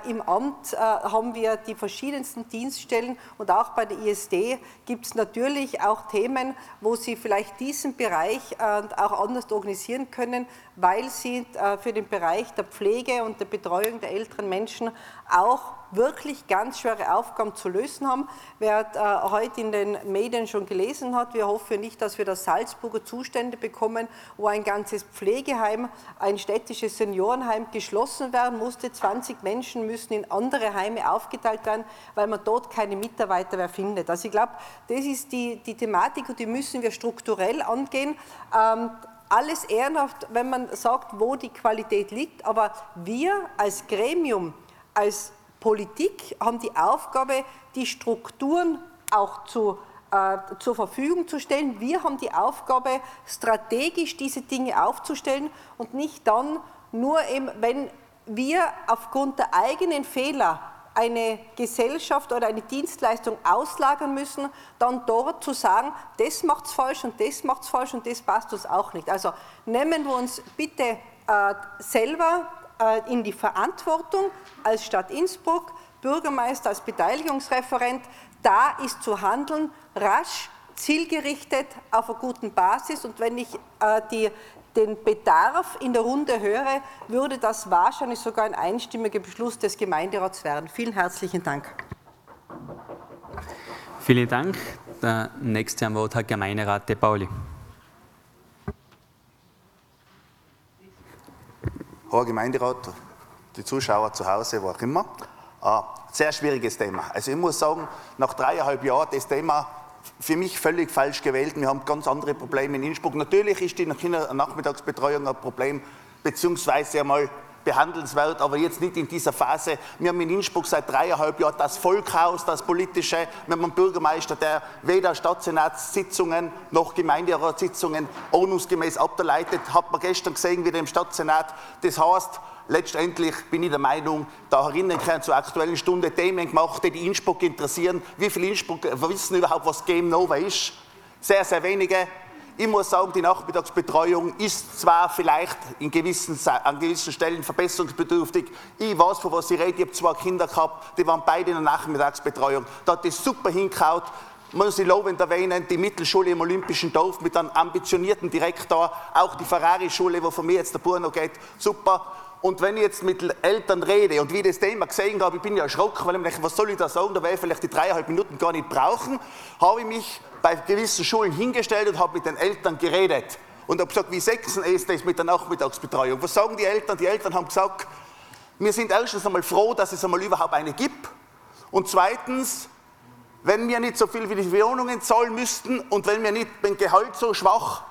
Im Amt haben wir die verschiedensten Dienststellen und auch bei der ISD gibt es natürlich auch Themen, wo Sie vielleicht diesen Bereich auch anders organisieren können, weil Sie für den Bereich der Pflege und der Betreuung der älteren Menschen auch wirklich ganz schwere Aufgaben zu lösen haben. Wer heute in den Medien schon gelesen hat, wir hoffen nicht, dass wir da Salzburger Zustände bekommen, wo ein ganzes Pflegeheim, ein städtisches Seniorenheim geschlossen werden musste. 20 Menschen müssen in andere Heime aufgeteilt werden, weil man dort keine Mitarbeiter mehr findet. Also ich glaube, das ist die Thematik und die müssen wir strukturell angehen. Alles ehrenhaft, wenn man sagt, wo die Qualität liegt, aber wir als Gremium, als Politik haben die Aufgabe, die Strukturen auch zur Verfügung zu stellen. Wir haben die Aufgabe, strategisch diese Dinge aufzustellen und nicht dann nur, eben, wenn wir aufgrund der eigenen Fehler eine Gesellschaft oder eine Dienstleistung auslagern müssen, dann dort zu sagen, das macht's falsch und das macht's falsch und das passt uns auch nicht. Also nehmen wir uns bitte selber in die Verantwortung als Stadt Innsbruck, Bürgermeister, als Beteiligungsreferent, da ist zu handeln, rasch, zielgerichtet, auf einer guten Basis. Und wenn ich den Bedarf in der Runde höre, würde das wahrscheinlich sogar ein einstimmiger Beschluss des Gemeinderats werden. Vielen herzlichen Dank. Vielen Dank. Der nächste am Wort hat Gemeinderat De Paoli. Herr Gemeinderat, die Zuschauer zu Hause, wo auch immer. Sehr schwieriges Thema. Also ich muss sagen, nach 3,5 Jahren das Thema für mich völlig falsch gewählt. Wir haben ganz andere Probleme in Innsbruck. Natürlich ist die Kindernachmittagsbetreuung ein Problem, beziehungsweise einmal behandelnswert, aber jetzt nicht in dieser Phase. Wir haben in Innsbruck seit 3,5 Jahren das Volkhaus, das Politische. Wir haben einen Bürgermeister, der weder Stadtsenatssitzungen noch Gemeinderatssitzungen ordnungsgemäß ableitet. Hat man gestern gesehen, wieder im Stadtsenat. Das heißt, letztendlich bin ich der Meinung, da herinnen können zur Aktuellen Stunde Themen gemacht, die Innsbruck interessieren. Wie viele Innsbrucker wissen überhaupt, was GemNOVA ist? Sehr, sehr wenige. Ich muss sagen, die Nachmittagsbetreuung ist zwar vielleicht an gewissen Stellen verbesserungsbedürftig. Ich weiß, von was ich rede. Ich habe 2 Kinder gehabt, die waren beide in der Nachmittagsbetreuung. Da hat das super hingehaut. Muss ich lobend erwähnen, die Mittelschule im Olympischen Dorf mit einem ambitionierten Direktor, auch die Ferrari-Schule, wo von mir jetzt der Bruno geht, super. Und wenn ich jetzt mit Eltern rede und wie ich das Thema gesehen habe, ich bin ja erschrocken, weil ich denke, was soll ich da sagen, da werde ich vielleicht die 3,5 Minuten gar nicht brauchen, habe ich mich bei gewissen Schulen hingestellt und habe mit den Eltern geredet. Und habe gesagt, wie sechsen ist das mit der Nachmittagsbetreuung? Was sagen die Eltern? Die Eltern haben gesagt, wir sind erstens einmal froh, dass es einmal überhaupt eine gibt. Und zweitens, wenn wir nicht so viel für die Wohnungen zahlen müssten und wenn wir nicht mein Gehalt so schwach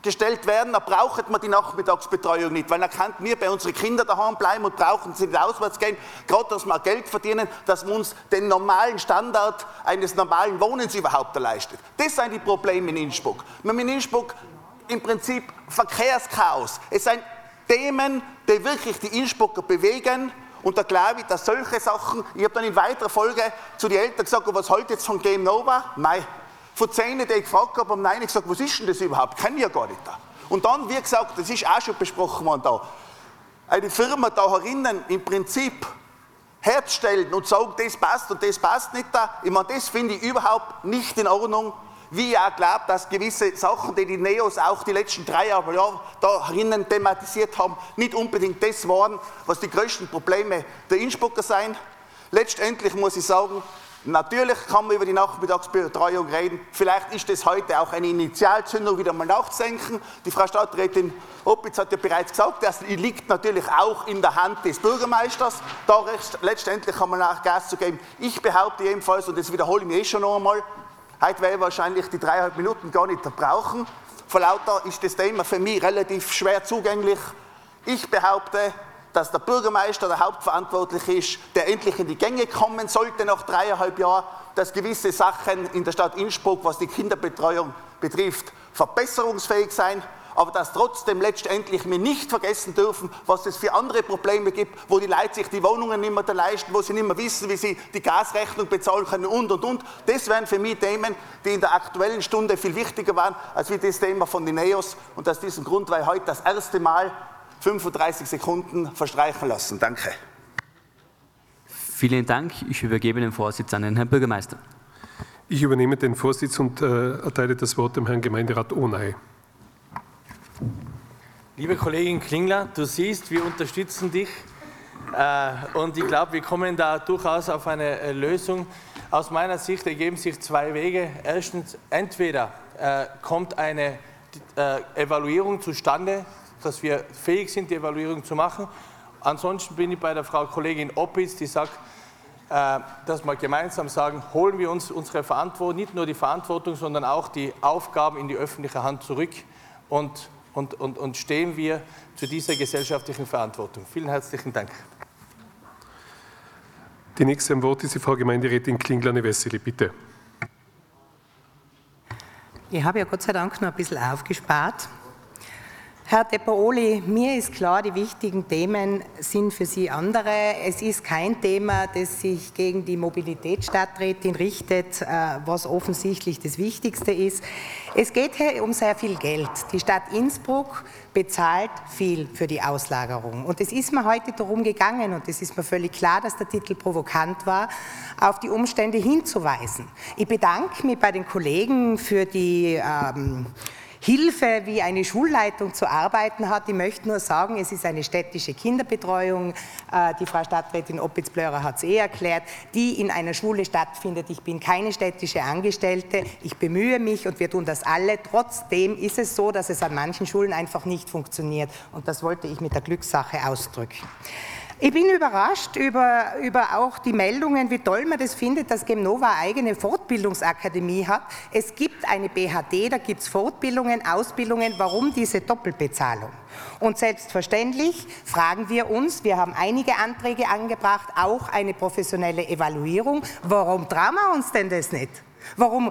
gestellt werden, dann braucht man die Nachmittagsbetreuung nicht, weil dann könnten wir bei unseren Kindern daheim bleiben und brauchen sie nicht auswärts gehen, gerade dass wir Geld verdienen, dass wir uns den normalen Standard eines normalen Wohnens überhaupt leisten. Das sind die Probleme in Innsbruck. Wir haben in Innsbruck im Prinzip Verkehrschaos. Es sind Themen, die wirklich die Innsbrucker bewegen. Und da glaube ich, dass solche Sachen, ich habe dann in weiterer Folge zu den Eltern gesagt, was haltet jetzt von GemNOVA? Nein. Von 10, die ich gefragt habe, haben nein, ich gesagt, was ist denn das überhaupt? Kennen wir ja gar nicht da. Und dann, wie gesagt, das ist auch schon besprochen worden da, eine Firma da herinnen im Prinzip herzustellen und sagen, das passt und das passt nicht da, ich meine, das finde ich überhaupt nicht in Ordnung, wie ich auch glaube, dass gewisse Sachen, die die NEOS auch die letzten 3,5 Jahre da herinnen thematisiert haben, nicht unbedingt das waren, was die größten Probleme der Innsbrucker sind. Letztendlich muss ich sagen, natürlich kann man über die Nachmittagsbetreuung reden. Vielleicht ist das heute auch eine Initialzündung, wieder mal nachzudenken. Die Frau Stadträtin Oppitz hat ja bereits gesagt, das liegt natürlich auch in der Hand des Bürgermeisters. Da letztendlich kann man auch Gas zu geben. Ich behaupte jedenfalls, und das wiederhole ich mir schon noch einmal, heute werde ich wahrscheinlich die 3,5 Minuten gar nicht brauchen. Von lauter ist das Thema für mich relativ schwer zugänglich. Ich behaupte, dass der Bürgermeister der Hauptverantwortliche ist, der endlich in die Gänge kommen sollte nach 3,5 Jahren, dass gewisse Sachen in der Stadt Innsbruck, was die Kinderbetreuung betrifft, verbesserungsfähig sein, aber dass trotzdem letztendlich wir nicht vergessen dürfen, was es für andere Probleme gibt, wo die Leute sich die Wohnungen nicht mehr leisten, wo sie nicht mehr wissen, wie sie die Gasrechnung bezahlen können und, und. Das wären für mich Themen, die in der Aktuellen Stunde viel wichtiger waren, als wie das Thema von den NEOS. Und aus diesem Grund, weil heute das erste Mal 35 Sekunden verstreichen lassen. Danke. Vielen Dank. Ich übergebe den Vorsitz an den Herrn Bürgermeister. Ich übernehme den Vorsitz und erteile das Wort dem Herrn Gemeinderat Onay. Liebe Kollegin Klingler, du siehst, wir unterstützen dich. Und ich glaube, wir kommen da durchaus auf eine Lösung. Aus meiner Sicht ergeben sich 2 Wege. Erstens, entweder kommt eine Evaluierung zustande, dass wir fähig sind, die Evaluierung zu machen. Ansonsten bin ich bei der Frau Kollegin Oppitz, die sagt, dass wir gemeinsam sagen, holen wir uns unsere Verantwortung, nicht nur die Verantwortung, sondern auch die Aufgaben in die öffentliche Hand zurück und stehen wir zu dieser gesellschaftlichen Verantwortung. Vielen herzlichen Dank. Die nächste am Wort ist die Frau Gemeinderätin Klingler-Wesseli, bitte. Ich habe ja Gott sei Dank noch ein bisschen aufgespart. Herr De Paoli, mir ist klar, die wichtigen Themen sind für Sie andere. Es ist kein Thema, das sich gegen die Mobilitätsstadträtin richtet, was offensichtlich das Wichtigste ist. Es geht hier um sehr viel Geld. Die Stadt Innsbruck bezahlt viel für die Auslagerung. Und es ist mir heute darum gegangen, und es ist mir völlig klar, dass der Titel provokant war, auf die Umstände hinzuweisen. Ich bedanke mich bei den Kollegen für die Hilfe, wie eine Schulleitung zu arbeiten hat. Ich möchte nur sagen, es ist eine städtische Kinderbetreuung. Die Frau Stadträtin Oppitz-Plörer hat es erklärt, die in einer Schule stattfindet. Ich bin keine städtische Angestellte. Ich bemühe mich und wir tun das alle. Trotzdem ist es so, dass es an manchen Schulen einfach nicht funktioniert. Und das wollte ich mit der Glückssache ausdrücken. Ich bin überrascht über auch die Meldungen, wie toll man das findet, dass GemNOVA eigene Fortbildungsakademie hat. Es gibt eine BHD, da gibt es Fortbildungen, Ausbildungen, warum diese Doppelbezahlung? Und selbstverständlich fragen wir uns, wir haben einige Anträge angebracht, auch eine professionelle Evaluierung, warum trauen wir uns denn das nicht? Warum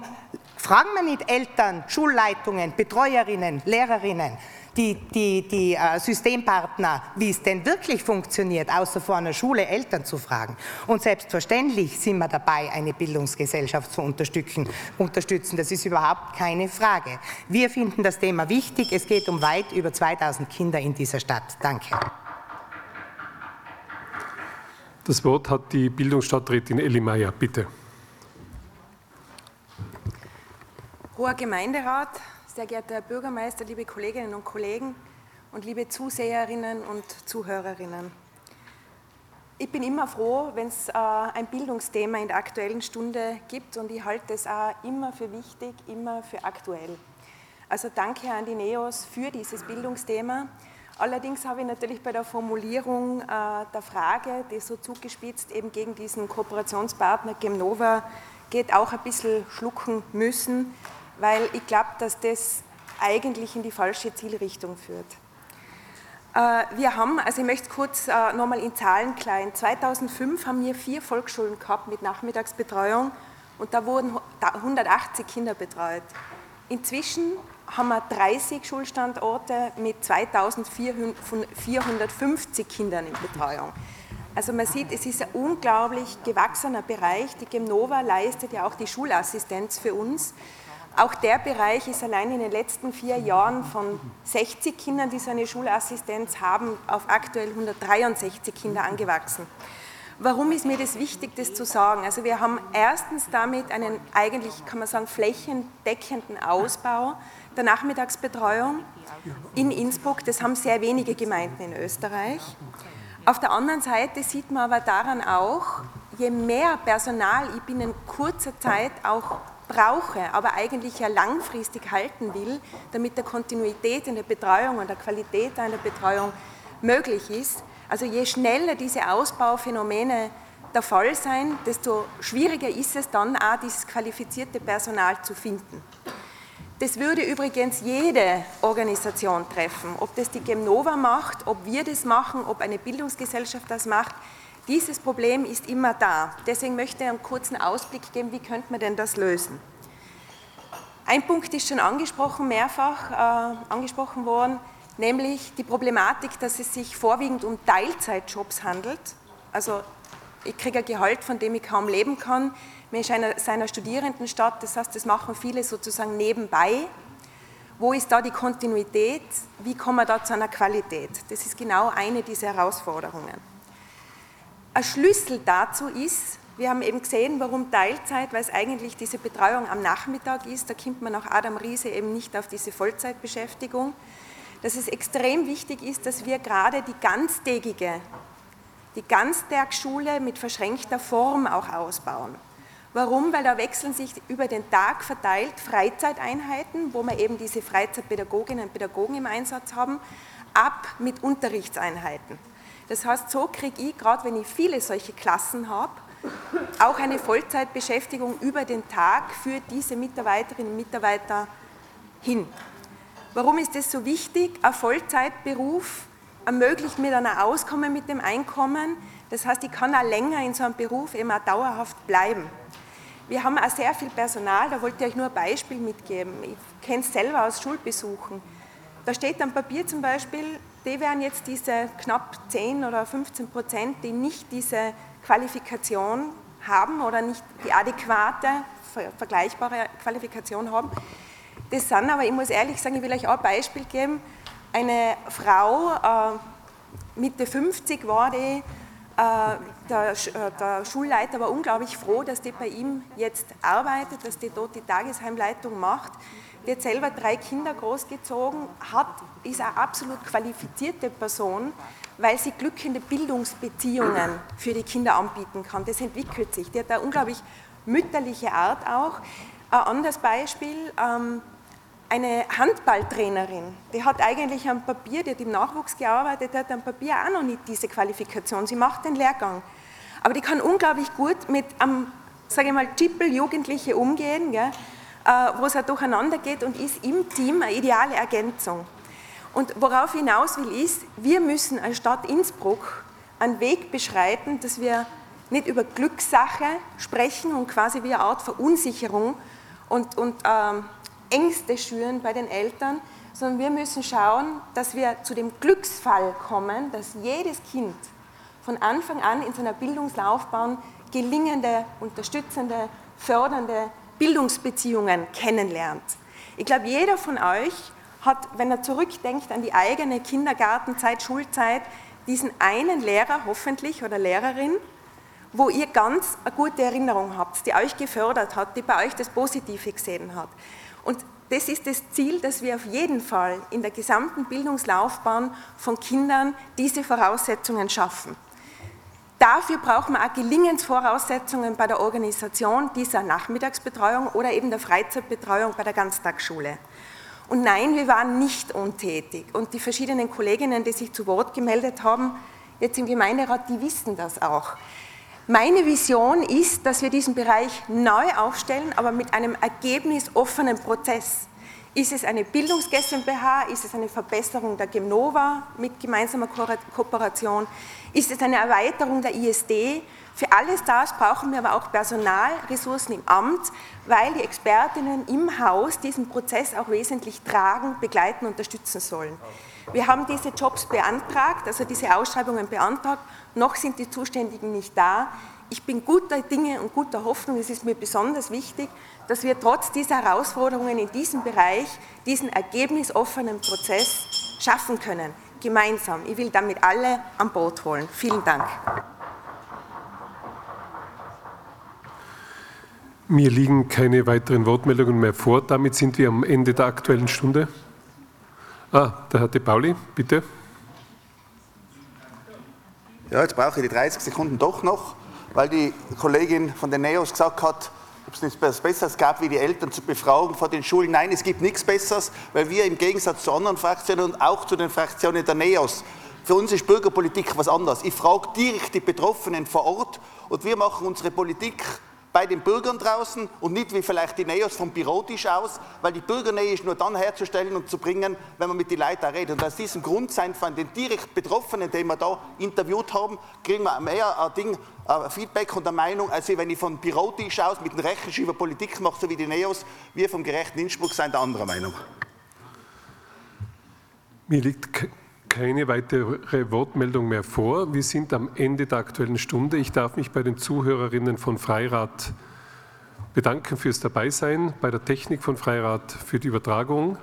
fragen wir nicht Eltern, Schulleitungen, Betreuerinnen, Lehrerinnen, die Systempartner, wie es denn wirklich funktioniert, außer vor einer Schule Eltern zu fragen. Und selbstverständlich sind wir dabei, eine Bildungsgesellschaft zu unterstützen. Das ist überhaupt keine Frage. Wir finden das Thema wichtig. Es geht um weit über 2000 Kinder in dieser Stadt. Danke. Das Wort hat die Bildungsstadträtin Elli Meyer, bitte. Hoher Gemeinderat, sehr geehrter Herr Bürgermeister, liebe Kolleginnen und Kollegen und liebe Zuseherinnen und Zuhörerinnen. Ich bin immer froh, wenn es ein Bildungsthema in der Aktuellen Stunde gibt, und ich halte es auch immer für wichtig, immer für aktuell. Also danke an die NEOS für dieses Bildungsthema. Allerdings habe ich natürlich bei der Formulierung der Frage, die so zugespitzt eben gegen diesen Kooperationspartner GemNOVA geht, auch ein bisschen schlucken müssen, weil ich glaube, dass das eigentlich in die falsche Zielrichtung führt. Wir haben, also ich möchte kurz nochmal in Zahlen klein, 2005 haben wir 4 Volksschulen gehabt mit Nachmittagsbetreuung und da wurden 180 Kinder betreut. Inzwischen haben wir 30 Schulstandorte mit 2450 Kindern in Betreuung. Also man sieht, es ist ein unglaublich gewachsener Bereich. Die GemNOVA leistet ja auch die Schulassistenz für uns. Auch der Bereich ist allein in den letzten 4 Jahren von 60 Kindern, die so eine Schulassistenz haben, auf aktuell 163 Kinder angewachsen. Warum ist mir das wichtig, das zu sagen? Also wir haben erstens damit einen eigentlich, kann man sagen, flächendeckenden Ausbau der Nachmittagsbetreuung in Innsbruck. Das haben sehr wenige Gemeinden in Österreich. Auf der anderen Seite sieht man aber daran auch, je mehr Personal ich binnen kurzer Zeit auch brauche, aber eigentlich ja langfristig halten will, damit der Kontinuität in der Betreuung und der Qualität einer Betreuung möglich ist. Also je schneller diese Ausbauphänomene der Fall sein, desto schwieriger ist es dann auch, dieses qualifizierte Personal zu finden. Das würde übrigens jede Organisation treffen, ob das die GemNOVA macht, ob wir das machen, ob eine Bildungsgesellschaft das macht. Dieses Problem ist immer da. Deswegen möchte ich einen kurzen Ausblick geben, wie könnte man denn das lösen. Ein Punkt ist schon angesprochen, mehrfach angesprochen worden, nämlich die Problematik, dass es sich vorwiegend um Teilzeitjobs handelt. Also ich kriege ein Gehalt, von dem ich kaum leben kann. Mir ist einer Studierendenstadt, das heißt, das machen viele sozusagen nebenbei. Wo ist da die Kontinuität? Wie kommen wir da zu einer Qualität? Das ist genau eine dieser Herausforderungen. Ein Schlüssel dazu ist, wir haben eben gesehen, warum Teilzeit, weil es eigentlich diese Betreuung am Nachmittag ist, da kommt man nach Adam Riese eben nicht auf diese Vollzeitbeschäftigung, dass es extrem wichtig ist, dass wir gerade die Ganztagsschule mit verschränkter Form auch ausbauen. Warum? Weil da wechseln sich über den Tag verteilt Freizeiteinheiten, wo wir eben diese Freizeitpädagoginnen und Pädagogen im Einsatz haben, ab mit Unterrichtseinheiten. Das heißt, so kriege ich, gerade wenn ich viele solche Klassen habe, auch eine Vollzeitbeschäftigung über den Tag für diese Mitarbeiterinnen und Mitarbeiter hin. Warum ist das so wichtig? Ein Vollzeitberuf ermöglicht mir dann ein Auskommen mit dem Einkommen. Das heißt, ich kann auch länger in so einem Beruf eben auch dauerhaft bleiben. Wir haben auch sehr viel Personal, da wollte ich euch nur ein Beispiel mitgeben. Ich kenne es selber aus Schulbesuchen. Da steht am Papier zum Beispiel, die wären jetzt diese knapp 10 oder 15%, die nicht diese Qualifikation haben oder nicht die adäquate, vergleichbare Qualifikation haben. Das sind aber, ich muss ehrlich sagen, ich will euch auch ein Beispiel geben, eine Frau, Mitte 50 war die, der Schulleiter war unglaublich froh, dass die bei ihm jetzt arbeitet, dass die dort die Tagesheimleitung macht. Die hat selber 3 Kinder großgezogen, ist eine absolut qualifizierte Person, weil sie glückende Bildungsbeziehungen für die Kinder anbieten kann. Das entwickelt sich. Die hat eine unglaublich mütterliche Art auch. Ein anderes Beispiel, eine Handballtrainerin, die hat eigentlich am Papier, die hat im Nachwuchs gearbeitet, hat am Papier auch noch nicht diese Qualifikation, sie macht den Lehrgang. Aber die kann unglaublich gut mit am, sage ich mal, Tippel Jugendliche umgehen, gell, wo es halt durcheinander geht und ist im Team eine ideale Ergänzung. Und worauf ich hinaus will, ist, wir müssen als Stadt Innsbruck einen Weg beschreiten, dass wir nicht über Glückssache sprechen und quasi wie eine Art Verunsicherung und Ängste schüren bei den Eltern, sondern wir müssen schauen, dass wir zu dem Glücksfall kommen, dass jedes Kind von Anfang an in seiner Bildungslaufbahn gelingende, unterstützende, fördernde Bildungsbeziehungen kennenlernt. Ich glaube, jeder von euch hat, wenn er zurückdenkt an die eigene Kindergartenzeit, Schulzeit, diesen einen Lehrer hoffentlich oder Lehrerin, wo ihr ganz eine gute Erinnerung habt, die euch gefördert hat, die bei euch das Positive gesehen hat. Und das ist das Ziel, dass wir auf jeden Fall in der gesamten Bildungslaufbahn von Kindern diese Voraussetzungen schaffen. Dafür brauchen wir auch Gelingensvoraussetzungen bei der Organisation dieser Nachmittagsbetreuung oder eben der Freizeitbetreuung bei der Ganztagsschule. Und nein, wir waren nicht untätig. Und die verschiedenen Kolleginnen, die sich zu Wort gemeldet haben, jetzt im Gemeinderat, die wissen das auch. Meine Vision ist, dass wir diesen Bereich neu aufstellen, aber mit einem ergebnisoffenen Prozess. Ist es eine Bildungs-GmbH? Ist es eine Verbesserung der GemNOVA mit gemeinsamer Kooperation? Ist es eine Erweiterung der ISD? Für alles das brauchen wir aber auch Personalressourcen im Amt, weil die Expertinnen im Haus diesen Prozess auch wesentlich tragen, begleiten, unterstützen sollen. Wir haben diese Jobs beantragt, also diese Ausschreibungen beantragt, noch sind die Zuständigen nicht da. Ich bin guter Dinge und guter Hoffnung, es ist mir besonders wichtig, dass wir trotz dieser Herausforderungen in diesem Bereich diesen ergebnisoffenen Prozess schaffen können, gemeinsam. Ich will damit alle an Boot holen. Vielen Dank. Mir liegen keine weiteren Wortmeldungen mehr vor. Damit sind wir am Ende der Aktuellen Stunde. Der Herr De Paoli, bitte. Ja, jetzt brauche ich die 30 Sekunden doch noch, weil die Kollegin von der NEOS gesagt hat, ob es nichts Besseres gab, wie die Eltern zu befragen vor den Schulen. Nein, es gibt nichts Besseres, weil wir im Gegensatz zu anderen Fraktionen und auch zu den Fraktionen der NEOS, für uns ist Bürgerpolitik was anderes. Ich frage direkt die Betroffenen vor Ort und wir machen unsere Politik bei den Bürgern draußen und nicht wie vielleicht die NEOS vom Bürotisch aus, weil die Bürgernähe ist nur dann herzustellen und zu bringen, wenn man mit den Leuten auch redet. Und aus diesem Grund sind von den direkt Betroffenen, die wir da interviewt haben, kriegen wir mehr ein Feedback und eine Meinung, als wenn ich vom Bürotisch aus mit dem Rechenschieber über Politik mache, so wie die NEOS. Wir vom gerechten Innsbruck sind der anderer Meinung. Mir liegt keine weitere Wortmeldung mehr vor. Wir sind am Ende der Aktuellen Stunde. Ich darf mich bei den Zuhörerinnen von Freirad bedanken fürs Dabeisein, bei der Technik von Freirad für die Übertragung.